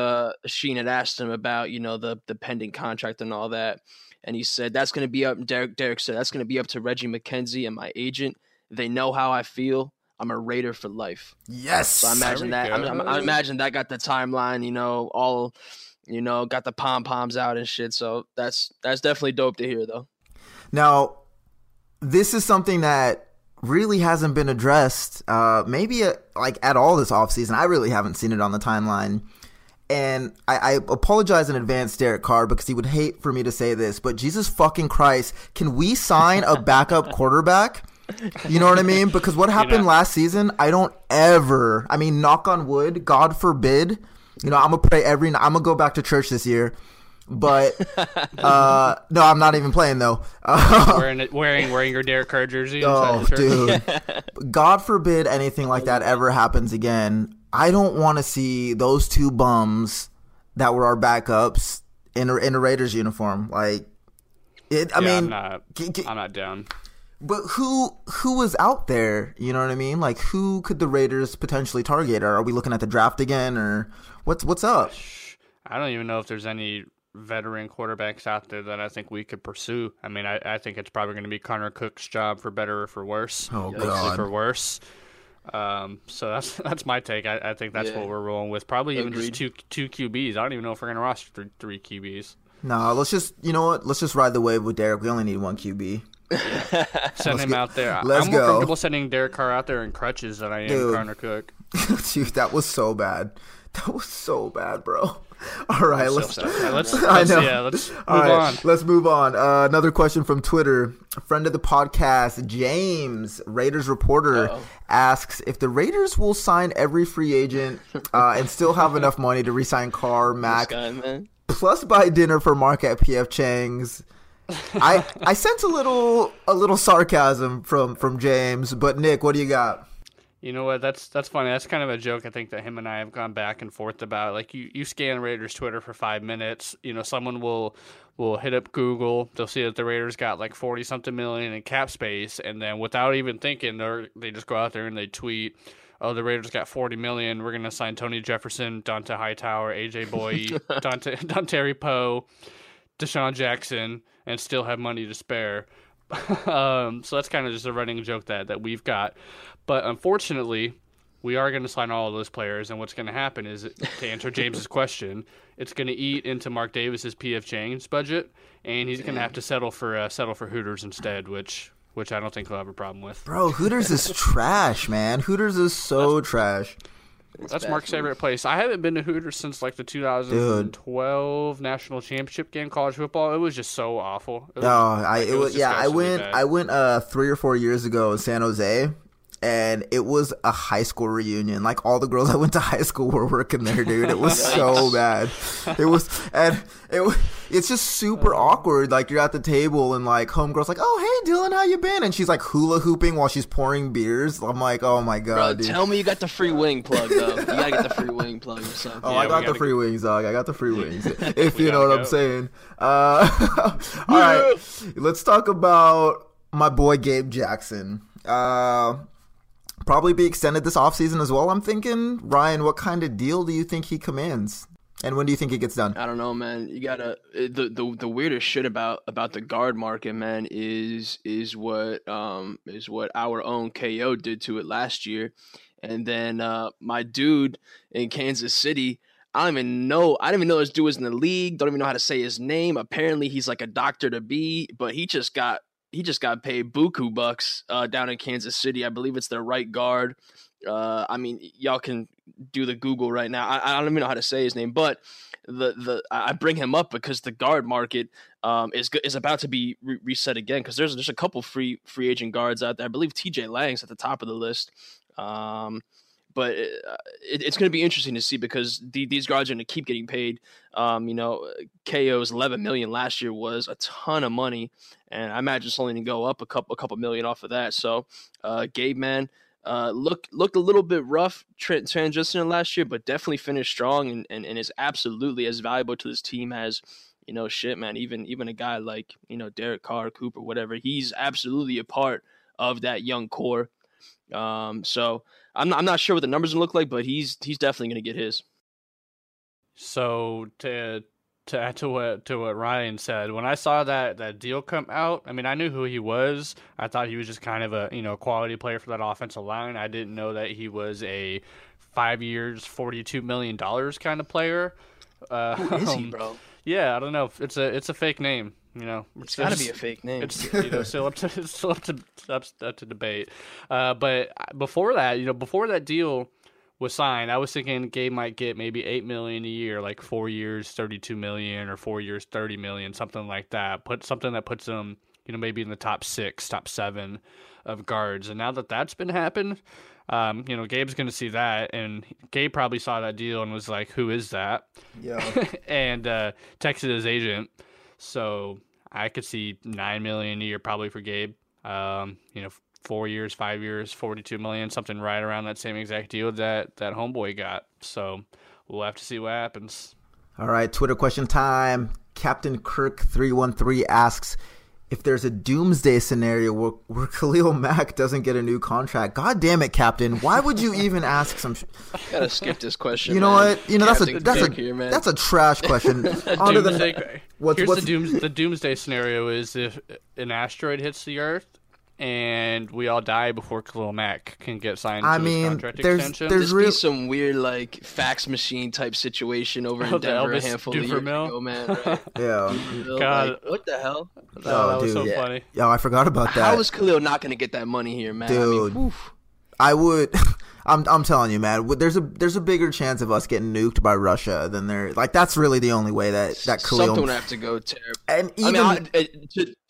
Sheen had asked him about, the pending contract and all that. And he said, that's going to be up, Derek said, that's going to be up to Reggie McKenzie and my agent. They know how I feel. I'm a Raider for life. Yes. So I imagine that. I imagine that got the timeline, all, got the pom-poms out and shit. So that's definitely dope to hear, though. Now, this is something that really hasn't been addressed maybe at all this offseason. I really haven't seen it on the timeline. And I apologize in advance, Derek Carr, because he would hate for me to say this, but Jesus fucking Christ, can we sign a backup quarterback? You know what I mean? Because what happened last season, I don't ever, knock on wood, God forbid, I'm going to pray every night. I'm going to go back to church this year. But no, I'm not even playing though. Wearing your Derek Carr jersey. Oh, dude! God forbid anything like that ever happens again. I don't want to see those two bums that were our backups in a Raiders uniform. Like, I'm not down. But who was out there? You know what I mean? Like, who could the Raiders potentially target? Or are we looking at the draft again? Or what's up? I don't even know if there's any veteran quarterbacks out there that I think we could pursue. I think it's probably going to be Connor Cook's job, for better or for worse. Oh, God. For worse. So that's my take. I think that's what we're rolling with. Probably even just two QBs. I don't even know if we're going to roster three QBs. No, let's just let's just ride the wave with Derek. We only need one QB. Yeah. Send him out there. I'm more comfortable sending Derek Carr out there in crutches than I am Connor Cook. Dude, that was so bad. That was so bad, bro. All right, let's move on. Another question from Twitter. A friend of the podcast, James, Raiders reporter, asks if the Raiders will sign every free agent and still have enough money to re-sign Carr, Mack, plus buy dinner for Mark at PF Chang's. I sense a little sarcasm from James, but Nick, what do you got? You know what? That's funny. That's kind of a joke. I think that him and I have gone back and forth about. Like, you scan Raiders Twitter for 5 minutes. Someone will hit up Google. They'll see that the Raiders got like 40-something million in cap space, and then without even thinking, they just go out there and they tweet, "Oh, the Raiders got 40 million. We're gonna sign Tony Jefferson, Dont'a Hightower, AJ Boye, Dontari Poe, DeSean Jackson, and still have money to spare." So that's kind of just a running joke that we've got. But unfortunately, we are going to sign all of those players. And what's going to happen is, to answer James's question, it's going to eat into Mark Davis's PF Chang's budget, and he's going to have to settle for Hooters instead, which I don't think he'll have a problem with. Bro, Hooters is trash, man. Hooters is trash. That's Mark's favorite place. I haven't been to Hooters since like the 2012 national championship game, college football. It was just so awful. I went 3 or 4 years ago in San Jose, and it was a high school reunion. Like, all the girls I went to high school were working there, dude. It was so bad. It was, and it it's just super awkward. Like, you're at the table and like homegirl's like, "Oh, hey Dylan, how you been?" And she's like hula hooping while she's pouring beers. I'm like, oh my god, bro, dude. Tell me you got the free wing plug though. You gotta get the free wing plug or something. Oh, yeah, I got the free wings, dog. If you know what I'm saying. All right, let's talk about my boy Gabe Jackson. Probably be extended this offseason as well, I'm thinking. Ryan, what kind of deal do you think he commands? And when do you think it gets done? I don't know, man. You gotta the weirdest shit about the guard market, man, is what our own KO did to it last year. And then my dude in Kansas City, I don't even know this dude was in the league, don't even know how to say his name. Apparently he's like a doctor to be, but he just got paid buku bucks down in Kansas City. I believe it's their right guard. I mean, y'all can do the Google right now. I don't even know how to say his name, but I bring him up because the guard market is about to be reset again because there's a couple free agent guards out there. I believe TJ Lang's at the top of the list. But it's going to be interesting to see because these guards are going to keep getting paid. You know, KO's $11 million last year was a ton of money, and I imagine it's only going to go up a couple million off of that. So, Gabe, man, looked a little bit rough transitioning last year, but definitely finished strong and is absolutely as valuable to this team as, you know, shit, man. Even a guy like, you know, Derek Carr, Cooper, whatever, he's absolutely a part of that young core. So I'm not sure what the numbers look like, but he's definitely going to get his. So to add to what Ryan said, when I saw that deal come out, I mean, I knew who he was. I thought he was just kind of a, you know, quality player for that offensive line. I didn't know that he was a 5 years, $42 million kind of player. Who is he, bro? Yeah, I don't know. It's a fake name. You know, it's got to be a fake name. It's, you know, still up to debate. But before that, you know, before that deal was signed, I was thinking Gabe might get maybe $8 million a year, like 4 years, $32 million, or 4 years, $30 million, something like that. Put something that puts him, you know, maybe in the top 6, top 7 of guards. And now that that's been happened, you know, Gabe's going to see that, and Gabe probably saw that deal and was like, "Who is that?" Yeah, and texted his agent. So I could see $9 million a year probably for Gabe. You know, 4 years, 5 years, $42 million, something right around that same exact deal that homeboy got. So we'll have to see what happens. All right, Twitter question time. Captain Kirk 313 asks if there's a doomsday scenario where Khalil Mack doesn't get a new contract. God damn it, Captain! Why would you even ask some? Gotta skip this question. You know, man. What? You know, that's a trash question. On to the. What's the doomsday scenario is if an asteroid hits the Earth and we all die before Khalil Mack can get signed to his contract extension. There's some weird, like, fax machine type situation over in Denver a handful of years ago, man. Right? Yeah. God. Like, what the hell? That was so funny. Yeah, I forgot about that. How is Khalil not going to get that money here, man? Dude, I would... I'm telling you, man. There's a bigger chance of us getting nuked by Russia than there. Like, that's really the only way that Khalil. Something would have to go terrible. And even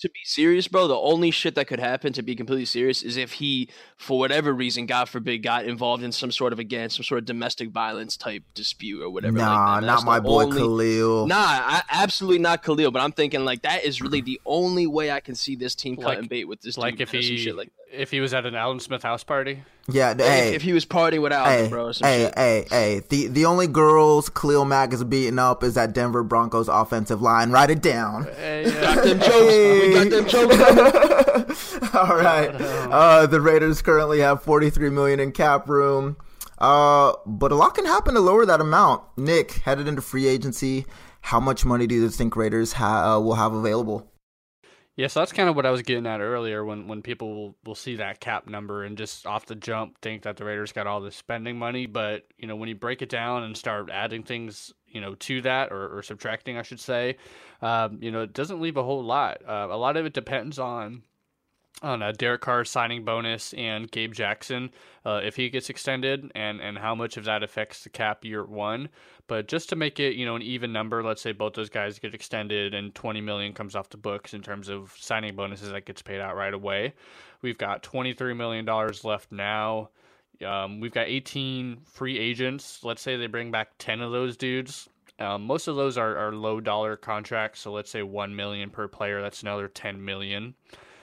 to be serious, bro, the only shit that could happen, to be completely serious, is if he, for whatever reason, God forbid, got involved in some sort of domestic violence type dispute or whatever. Nah, like that. Not my boy Khalil. Nah, absolutely not Khalil. But I'm thinking, like, that is really the only way I can see this team cut and bait with this. Like, dude, if he was at an Aldon Smith house party. Yeah, if he was partying with Alvin, bro. The only girls Khalil Mack is beating up is that Denver Broncos offensive line. Write it down. We got them jokes. All right. The Raiders currently have $43 million in cap room. But a lot can happen to lower that amount. Nick, headed into free agency, how much money do you think Raiders will have available? Yeah, so that's kind of what I was getting at earlier when people will see that cap number and just off the jump think that the Raiders got all this spending money. But, you know, when you break it down and start adding things, you know, to that or subtracting, I should say, you know, it doesn't leave a whole lot. A lot of it depends on Derek Carr's signing bonus and Gabe Jackson, if he gets extended and how much of that affects the cap year one. But just to make it, you know, an even number, let's say both those guys get extended and $20 million comes off the books in terms of signing bonuses that gets paid out right away. We've got $23 million left now. We've got 18 free agents. Let's say they bring back 10 of those dudes. Most of those are low dollar contracts. So let's say $1 million per player. That's another $10 million.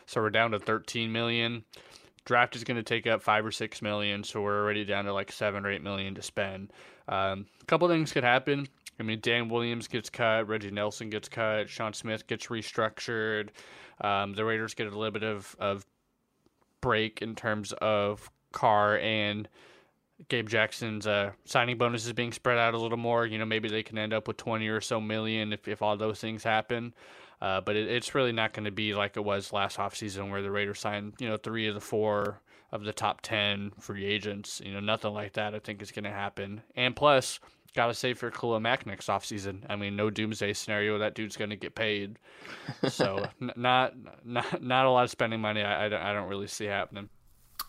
So we're down to $13 million. Draft is going to take up $5 or $6 million. So we're already down to like $7 or $8 million to spend. A couple things could happen. I mean, Dan Williams gets cut. Reggie Nelson gets cut. Sean Smith gets restructured. The Raiders get a little bit of break in terms of Carr and Gabe Jackson's signing bonuses being spread out a little more. You know, maybe they can end up with 20 or so million if all those things happen. But it's really not going to be like it was last offseason where the Raiders signed, you know, 3 of the 4 of the top 10 free agents. You know, nothing like that I think is going to happen. And plus, got to save for Khalil Mack next offseason. I mean, no doomsday scenario. That dude's going to get paid. So not a lot of spending money I don't really see happening.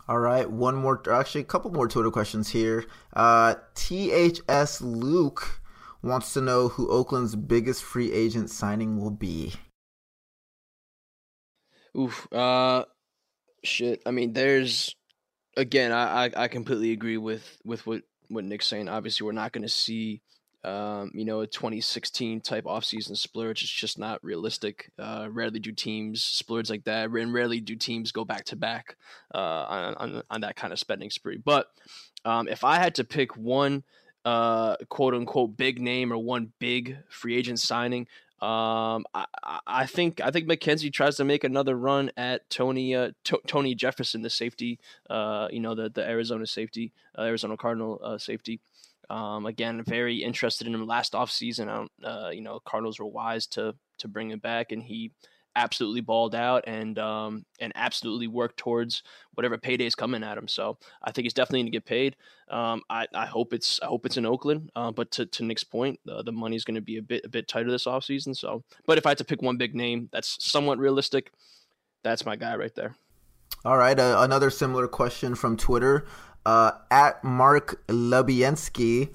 All right, one more, actually a couple more Twitter questions here. THS Luke wants to know who Oakland's biggest free agent signing will be. Oof, shit. I mean, there's, again, I completely agree with what Nick's saying. Obviously, we're not going to see, you know, a 2016 type offseason splurge. It's just not realistic. Rarely do teams splurge like that, and rarely do teams go back to back on that kind of spending spree. But if I had to pick one quote unquote big name or one big free agent signing, I think McKenzie tries to make another run at Tony Jefferson, the safety, you know, the Arizona safety, Arizona Cardinal safety. Again, very interested in him last offseason. You know, Cardinals were wise to bring him back, and he absolutely balled out and absolutely worked towards whatever payday's coming at him. So I think he's definitely going to get paid. I hope it's in Oakland. But to Nick's point, the money's going to be a bit tighter this offseason. So, but if I had to pick one big name that's somewhat realistic, that's my guy right there. All right, another similar question from Twitter. At Mark Lubienski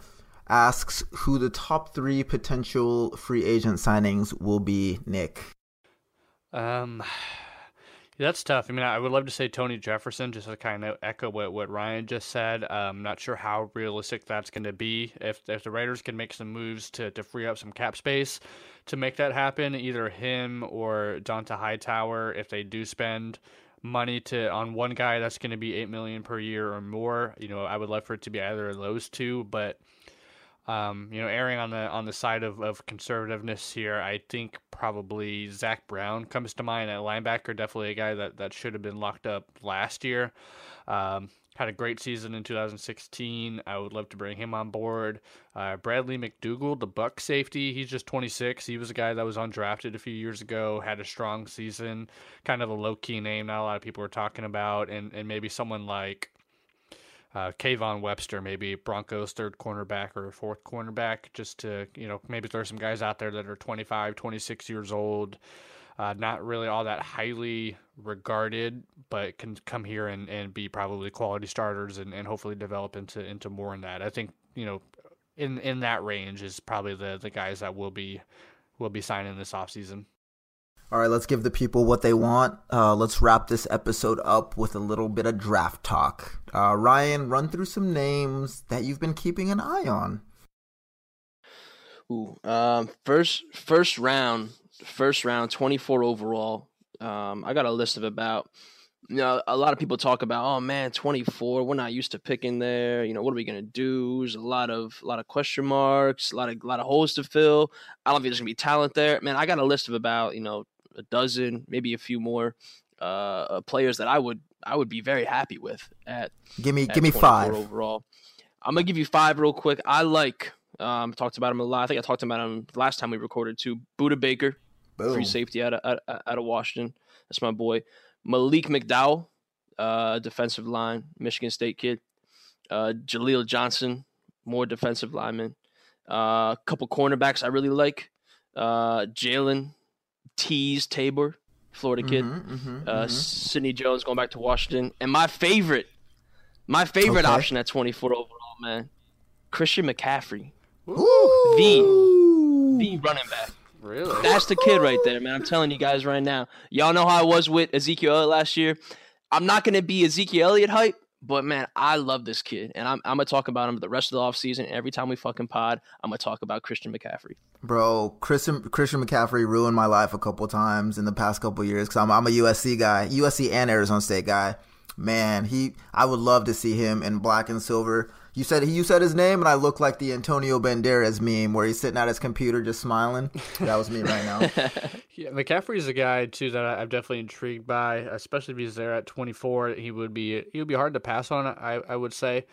asks who the top 3 potential free agent signings will be, Nick. That's tough. I mean, I would love to say Tony Jefferson, just to kind of echo what Ryan just said. Not sure how realistic that's going to be. If the Raiders can make some moves to free up some cap space to make that happen, either him or Dont'a Hightower, if they do spend money on one guy, that's going to be $8 million per year or more. You know, I would love for it to be either of those two, but you know, erring on the side of conservativeness here, I think probably Zach Brown comes to mind at linebacker. Definitely a guy that should have been locked up last year. Had a great season in 2016. I would love to bring him on board. Bradley McDougal, the Buck safety, he's just 26. He was a guy that was undrafted a few years ago, had a strong season, kind of a low-key name not a lot of people were talking about, and maybe someone like Kayvon Webster, maybe Broncos' 3rd cornerback or 4th cornerback, just to, you know, maybe throw some guys out there that are 25, 26 years old. Not really all that highly regarded, but can come here and be probably quality starters and hopefully develop into more than that. I think, you know, in that range is probably the guys that will be signing this offseason. All right, let's give the people what they want. Let's wrap this episode up with a little bit of draft talk. Ryan, run through some names that you've been keeping an eye on. Ooh, first round. First round, 24 overall. I got a list of about, you know, a lot of people talk about, oh man, 24, we're not used to picking there. You know, what are we going to do? There's a lot of question marks, a lot of holes to fill. I don't think there's going to be talent there. Man, I got a list of about, you know, a dozen, maybe a few more players that I would be very happy with at. Give me 5 overall. I'm going to give you 5 real quick. I like talked about him a lot. I think I talked about him last time we recorded too. Budda Baker. Boom. Free safety out of Washington. That's my boy. Malik McDowell, defensive line, Michigan State kid. Jaleel Johnson, more defensive lineman. A couple cornerbacks I really like. Jalen Tees Tabor, Florida kid. Sidney Jones going back to Washington. And my favorite option at 24 overall, man, Christian McCaffrey. Ooh. The running back. Really? That's the kid right there, man. I'm telling you guys right now. Y'all know how I was with Ezekiel Elliott last year. I'm not going to be Ezekiel Elliott hype, But, man, I love this kid, and I'm going to talk about him the rest of the offseason. Every time we fucking pod, I'm going to talk about Christian McCaffrey. Bro, Christian McCaffrey ruined my life a couple times in the past couple years because I'm a USC guy, USC and Arizona State guy. Man, I would love to see him in black and silver. You said his name, and I look like the Antonio Banderas meme where he's sitting at his computer just smiling. That was me right now. Yeah, McCaffrey's a guy too that I'm definitely intrigued by, especially because they're at 24. He would be hard to pass on. I would say.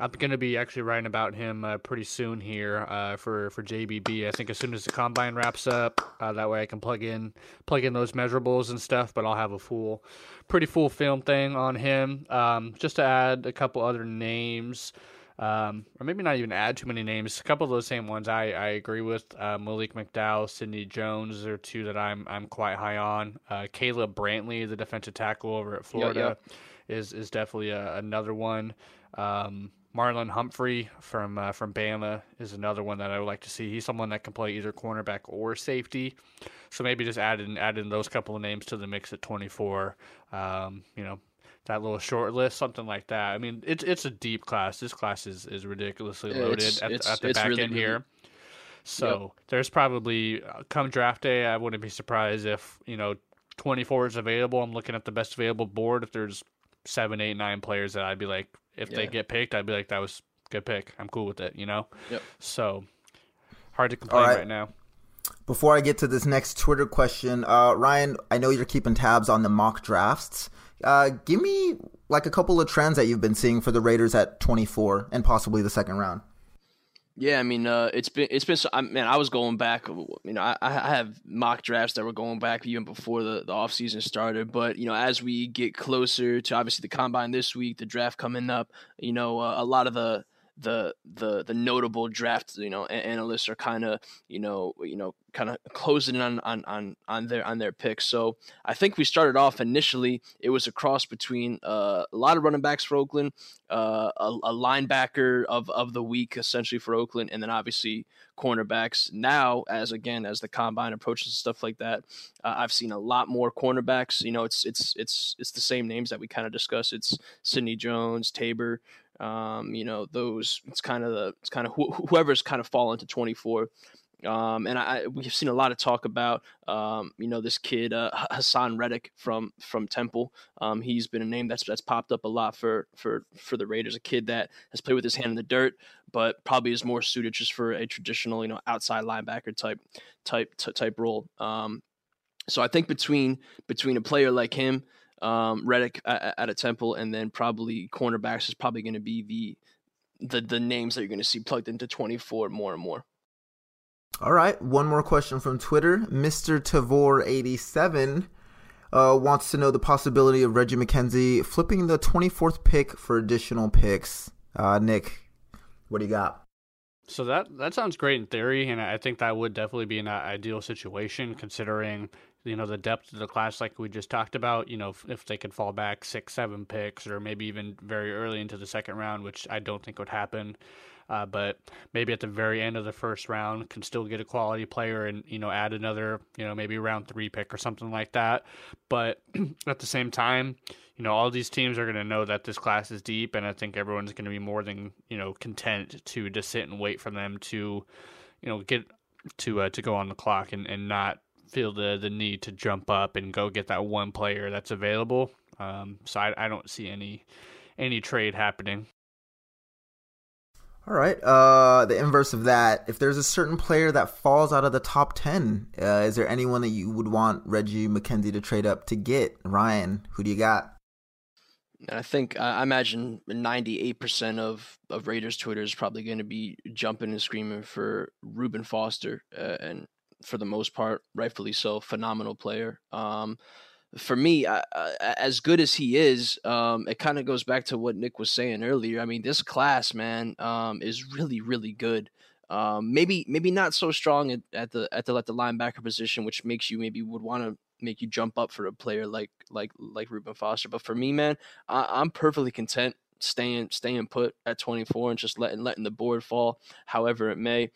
I'm going to be actually writing about him pretty soon here for JBB. I think as soon as the combine wraps up, that way I can plug in those measurables and stuff, but I'll have a pretty full film thing on him. Just to add a couple other names, or maybe not even add too many names, a couple of those same ones I agree with. Malik McDowell, Sidney Jones are two that I'm quite high on. Caleb Brantley, the defensive tackle over at Florida, is definitely another one. Marlon Humphrey from Bama is another one that I would like to see. He's someone that can play either cornerback or safety, so maybe just add in those couple of names to the mix at 24. That little short list, something like that. I mean, it's a deep class. This class is ridiculously loaded at the back really, end really. Here. So there's probably come draft day, I wouldn't be surprised if 24 is available. I'm looking at the best available board. If there's 7, 8, 9 players that I'd be like. If they get picked, I'd be like, that was a good pick. I'm cool with it, Yep. So, hard to complain right now. Before I get to this next Twitter question, Ryan, I know you're keeping tabs on the mock drafts. Give me a couple of trends that you've been seeing for the Raiders at 24 and possibly the second round. Yeah, I mean, it's been. I was going back. I have mock drafts that were going back even before the offseason started. But as we get closer to obviously the combine this week, the draft coming up, a lot of the notable draft analysts are kind of closing in on their picks. So I think we started off initially, it was a cross between a lot of running backs for Oakland, a linebacker of the week essentially for Oakland, and then obviously cornerbacks. Now as the combine approaches and stuff like that, I've seen a lot more cornerbacks. It's the same names that we kind of discussed. It's Sidney Jones, Tabor. Whoever's kind of fallen to 24. We've seen a lot of talk about, this kid, Hassan Reddick from Temple. He's been a name that's popped up a lot for the Raiders, a kid that has played with his hand in the dirt, but probably is more suited just for a traditional, outside linebacker type role. So I think between a player like him, Reddick at a Temple, and then probably cornerbacks is probably going to be the names that you're going to see plugged into 24 more and more. All right, one more question from Twitter. Mr. Tavor87 wants to know the possibility of Reggie McKenzie flipping the 24th pick for additional picks. Nick, what do you got? So that sounds great in theory, and I think that would definitely be an ideal situation considering the depth of the class like we just talked about, if they could fall back 6, 7 picks or maybe even very early into the second round, which I don't think would happen. But maybe at the very end of the first round can still get a quality player and, add another, maybe round 3 pick or something like that. But at the same time, all these teams are going to know that this class is deep, and I think everyone's going to be more than, content to just sit and wait for them to, get to go on the clock and not feel the need to jump up and go get that one player that's available. So I don't see any trade happening. All right. The inverse of that, if there's a certain player that falls out of the top 10, is there anyone that you would want Reggie McKenzie to trade up to get? Ryan, who do you got? I think I imagine 98% of Raiders Twitter is probably going to be jumping and screaming for Reuben Foster, and for the most part, rightfully so, phenomenal player. For me, as good as he is, it kind of goes back to what Nick was saying earlier. I mean, this class, man, is really, really good. Maybe not so strong at the linebacker position, which makes you maybe would want to make you jump up for a player like Reuben Foster. But for me, man, I'm perfectly content staying put at 24 and just letting the board fall however it may.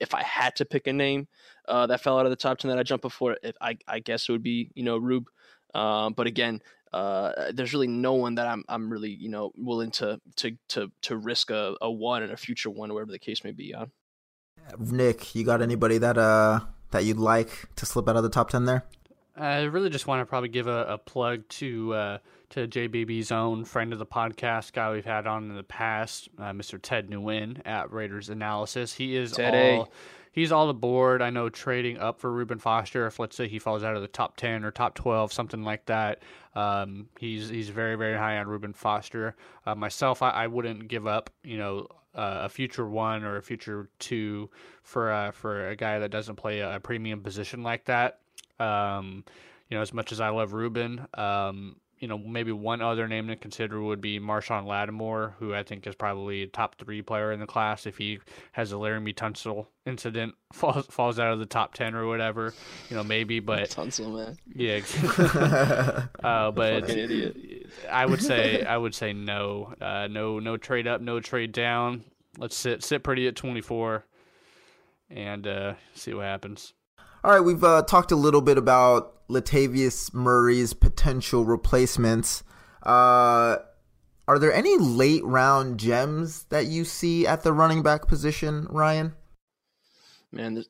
If I had to pick a name that fell out of the top 10 that I jumped before, I guess it would be Rube. But again, There's really no one that I'm really, you know, willing to risk a one and a future one, whatever the case may be on. Nick, you got anybody that you'd like to slip out of the top 10 there? I really just want to probably give a plug to JBB's own friend of the podcast, guy we've had on in the past, Mr. Ted Nguyen at Raiders Analysis. He is he's all aboard. I know trading up for Reuben Foster, if let's say he falls out of the top 10 or top 12, something like that. He's very, very high on Reuben Foster. Myself, I wouldn't give up, you know, a future one or a future two for a guy that doesn't play a premium position like that. You know, as much as I love Reuben, you know, maybe one other name to consider would be Marshawn Lattimore, who I think is probably a top 3 player in the class. If he has a Laramie Tunsil incident, falls out of the top 10 or whatever, you know, maybe, but Tunsil, man. Yeah. But idiot. I would say no, no trade up, no trade down. Let's sit pretty at 24 and, see what happens. All right, we've talked a little bit about Latavius Murray's potential replacements. Are there any late-round gems that you see at the running back position, Ryan? Man, the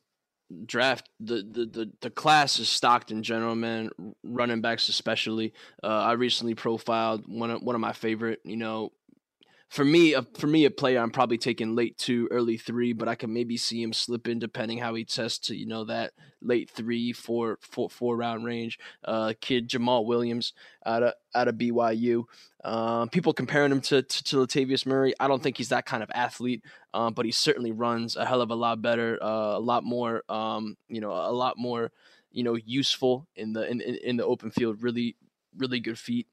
draft, the class is stocked in general, man, running backs especially. I recently profiled one of my favorite, you know, For me, a player I'm probably taking late 2, early 3, but I can maybe see him slip in depending how he tests to, you know, that late 3, 4 round range. Kid Jamaal Williams out of BYU. People comparing him to Latavius Murray. I don't think he's that kind of athlete, but he certainly runs a hell of a lot better, a lot more useful in the open field. Really, really good feet.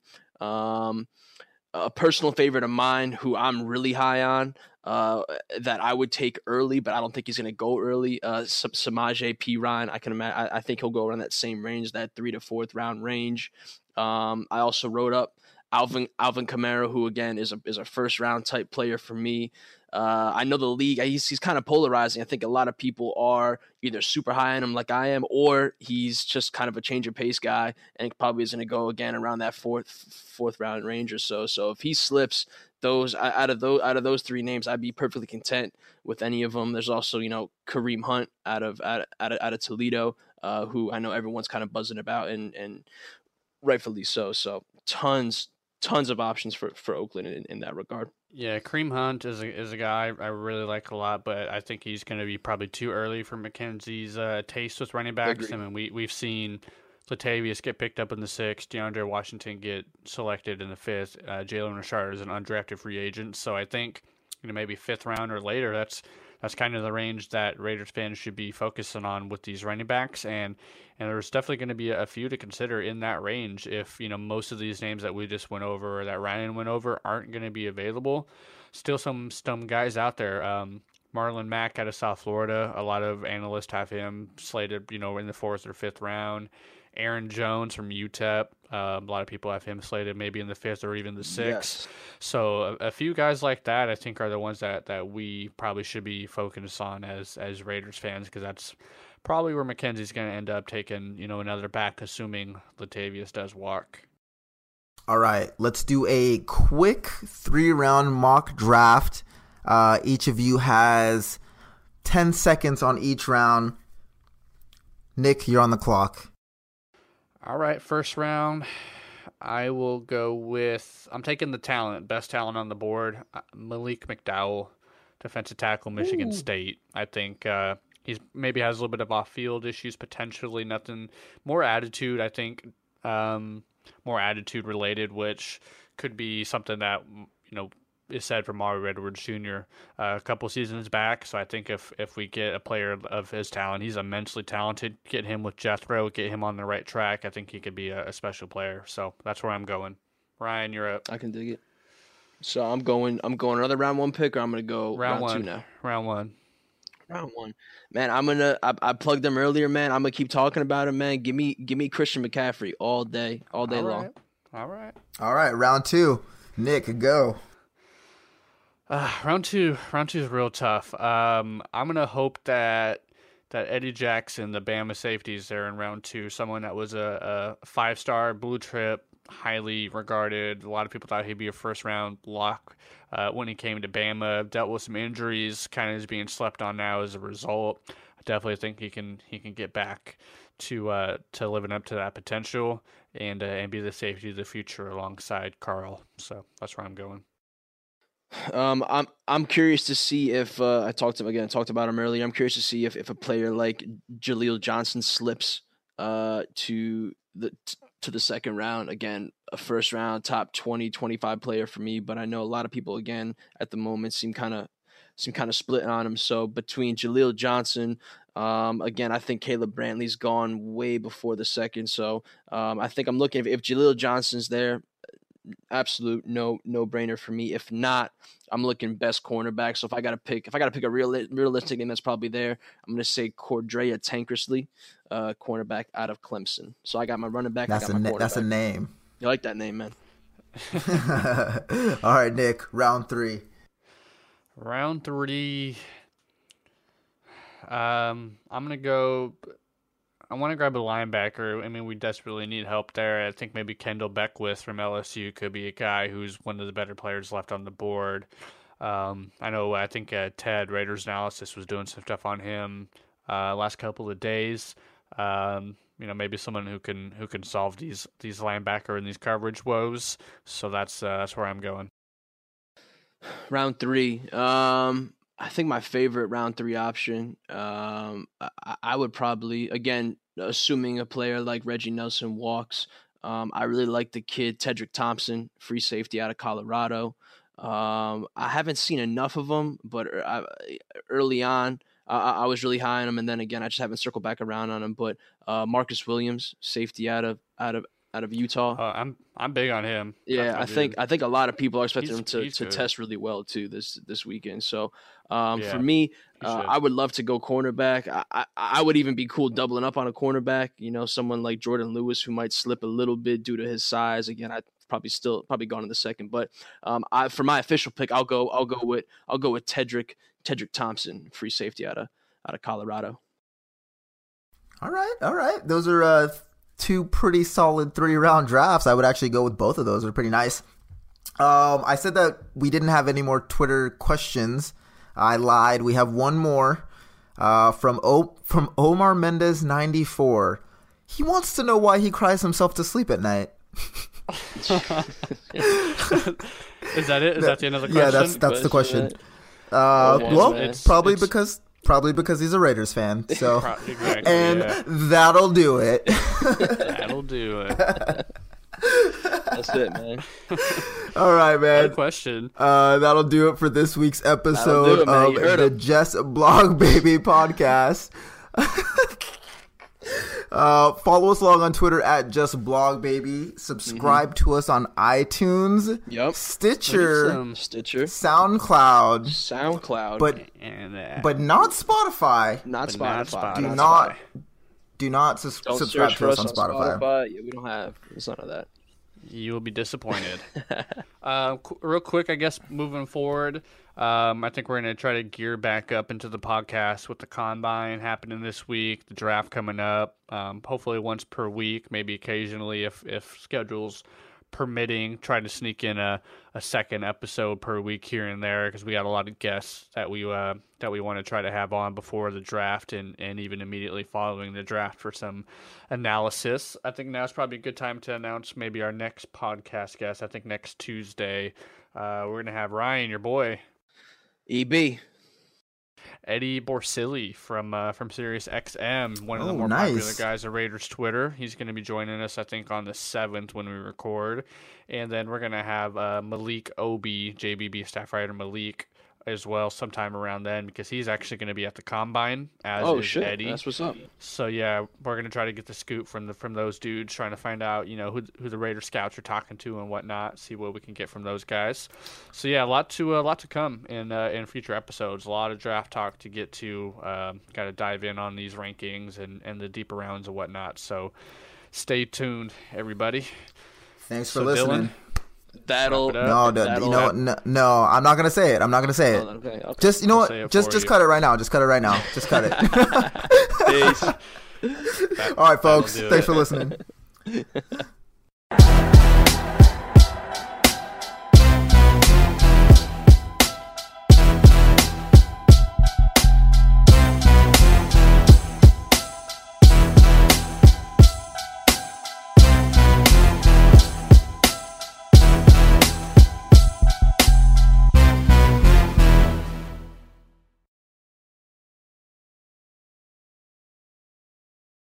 A personal favorite of mine who I'm really high on that I would take early, but I don't think he's going to go early. Samaje Perine. I think he'll go around that same range, that 3rd to 4th round range. I also wrote up Alvin Kamara, who again is a first round type player for me. I know the league, he's kind of polarizing. I think a lot of people are either super high on him like I am, or he's just kind of a change of pace guy and probably is going to go again around that fourth round range or so. So if he slips out of those 3 names, I'd be perfectly content with any of them. There's also, you know, Kareem Hunt out of Toledo, who I know everyone's kind of buzzing about and rightfully so. So tons of options for Oakland in that regard. Yeah, Kareem Hunt is a guy I really like a lot, but I think he's going to be probably too early for McKenzie's taste with running backs. Agreed. I mean, we've seen Latavius get picked up in the 6th, DeAndre Washington get selected in the 5th, Jalen Richard is an undrafted free agent, so I think, you know, maybe 5th round or later, that's kind of the range that Raiders fans should be focusing on with these running backs. And there's definitely going to be a few to consider in that range if, you know, most of these names that we just went over or that Ryan went over aren't going to be available. Still some guys out there. Marlon Mack out of South Florida. A lot of analysts have him slated, you know, in the 4th or 5th round. Aaron Jones from UTEP. A lot of people have him slated maybe in the 5th or even the 6th. Yes. So a few guys like that, I think, are the ones that we probably should be focused on as Raiders fans, because that's probably where McKenzie's going to end up taking, you know, another back, assuming Latavius does walk. All right, let's do a quick 3-round mock draft. Each of you has 10 seconds on each round. Nick, you're on the clock. All right, first round, I will go with, I'm taking the talent, best talent on the board, Malik McDowell, defensive tackle, Michigan State. I think he's maybe has a little bit of off-field issues, potentially nothing, more attitude, I think, more attitude-related, which could be something that, you know, is said for Mario Edwards Jr. A couple seasons back. So I think if we get a player of his talent, he's immensely talented. Get him with Jethro, get him on the right track. I think he could be a special player. So that's where I'm going. Ryan, you're up. I can dig it. So I'm going another round 1 pick, or I'm going to go round 2 now. Round one. Man, I plugged him earlier, man. I'm going to keep talking about him, man. Give me Christian McCaffrey all day long. All right. Round 2. Nick, go. Round two is real tough. I'm gonna hope that Eddie Jackson, the Bama safety, is there in round 2. Someone that was a 5-star blue chip highly regarded. A lot of people thought he'd be a first-round lock when he came to Bama. Dealt with some injuries, kind of is being slept on now as a result. I definitely think he can get back to living up to that potential and be the safety of the future alongside Carl. So that's where I'm going. I'm curious to see if I talked about him earlier. I'm curious to see if a player like Jaleel Johnson slips to the second round. Again, a first round top 20, 25 player for me, but I know a lot of people again at the moment seem kind of split on him. So between Jaleel Johnson, again, I think Caleb Brantley's gone way before the second. So I think I'm looking if Jaleel Johnson's there, absolute no-brainer for me. If not, I'm looking best cornerback. So if I gotta pick a realistic name that's probably there, I'm gonna say Cordrea Tankersley, cornerback out of Clemson. So I got my running back. That's a name. You like that name, man? All right, Nick. Round three. I'm gonna go. I want to grab a linebacker. I mean, we desperately need help there. I think maybe Kendall Beckwith from LSU could be a guy who's one of the better players left on the board. I think Ted, Raiders Analysis, was doing some stuff on him last couple of days. Maybe someone who can solve these linebacker and these coverage woes. So that's where I'm going. Round three. I think my favorite round three option, I would probably, again, assuming a player like Reggie Nelson walks, I really like the kid Tedrick Thompson, free safety out of Colorado. I haven't seen enough of him, but early on, I was really high on him, and then again, I just haven't circled back around on him. But Marcus Williams, safety out of Utah. I'm big on him. Yeah, I think a lot of people are expecting him to test really well too this weekend. So for me, I would love to go cornerback. I would even be cool doubling up on a cornerback, someone like Jordan Lewis who might slip a little bit due to his size. Again, I probably gone in the second, but for my official pick, I'll go with Tedrick Thompson, free safety out of Colorado. All right. Those are two pretty solid 3-round drafts. I would actually go with both of those. They're pretty nice. I said that we didn't have any more Twitter questions. I lied. We have one more from Omar Mendez 94. He wants to know why he cries himself to sleep at night. Is that it? Is that the end of the question? Yeah, that's the question. Probably because he's a Raiders fan, so exactly, and that'll do it. That'll do it. That's it, man. All right, man. Good question. That'll do it for this week's episode of the Just Blog Baby podcast. Follow us along on Twitter at Just Blog Baby. Subscribe to us on iTunes, Stitcher, SoundCloud, but not Spotify. Do not subscribe to us on Spotify. Yeah, we don't have none of that. You will be disappointed. Real quick, I guess moving forward, I think we're going to try to gear back up into the podcast with the combine happening this week, the draft coming up, hopefully once per week, maybe occasionally if schedules permitting, trying to sneak in a second episode per week here and there because we got a lot of guests that we want to try to have on before the draft and even immediately following the draft for some analysis. I think now is probably a good time to announce maybe our next podcast guest. I think next Tuesday we're going to have Ryan, your boy. EB. Eddie Borsilli from SiriusXM, one of the more popular guys on Raiders Twitter. He's going to be joining us, I think, on the 7th when we record. And then we're going to have Malik Obi, JBB staff writer Malik, as well sometime around then because he's actually going to be at the Combine as Eddie. That's what's up. So, yeah, we're going to try to get the scoop from those dudes, trying to find out, who the Raider scouts are talking to and whatnot, see what we can get from those guys. So, yeah, a lot to come in future episodes, a lot of draft talk to get to, got to dive in on these rankings and the deeper rounds and whatnot. So stay tuned, everybody. Thanks for listening. Dylan, I'm not gonna say it. Okay. Just cut it right now. Just cut it. All right, folks. Thanks for listening.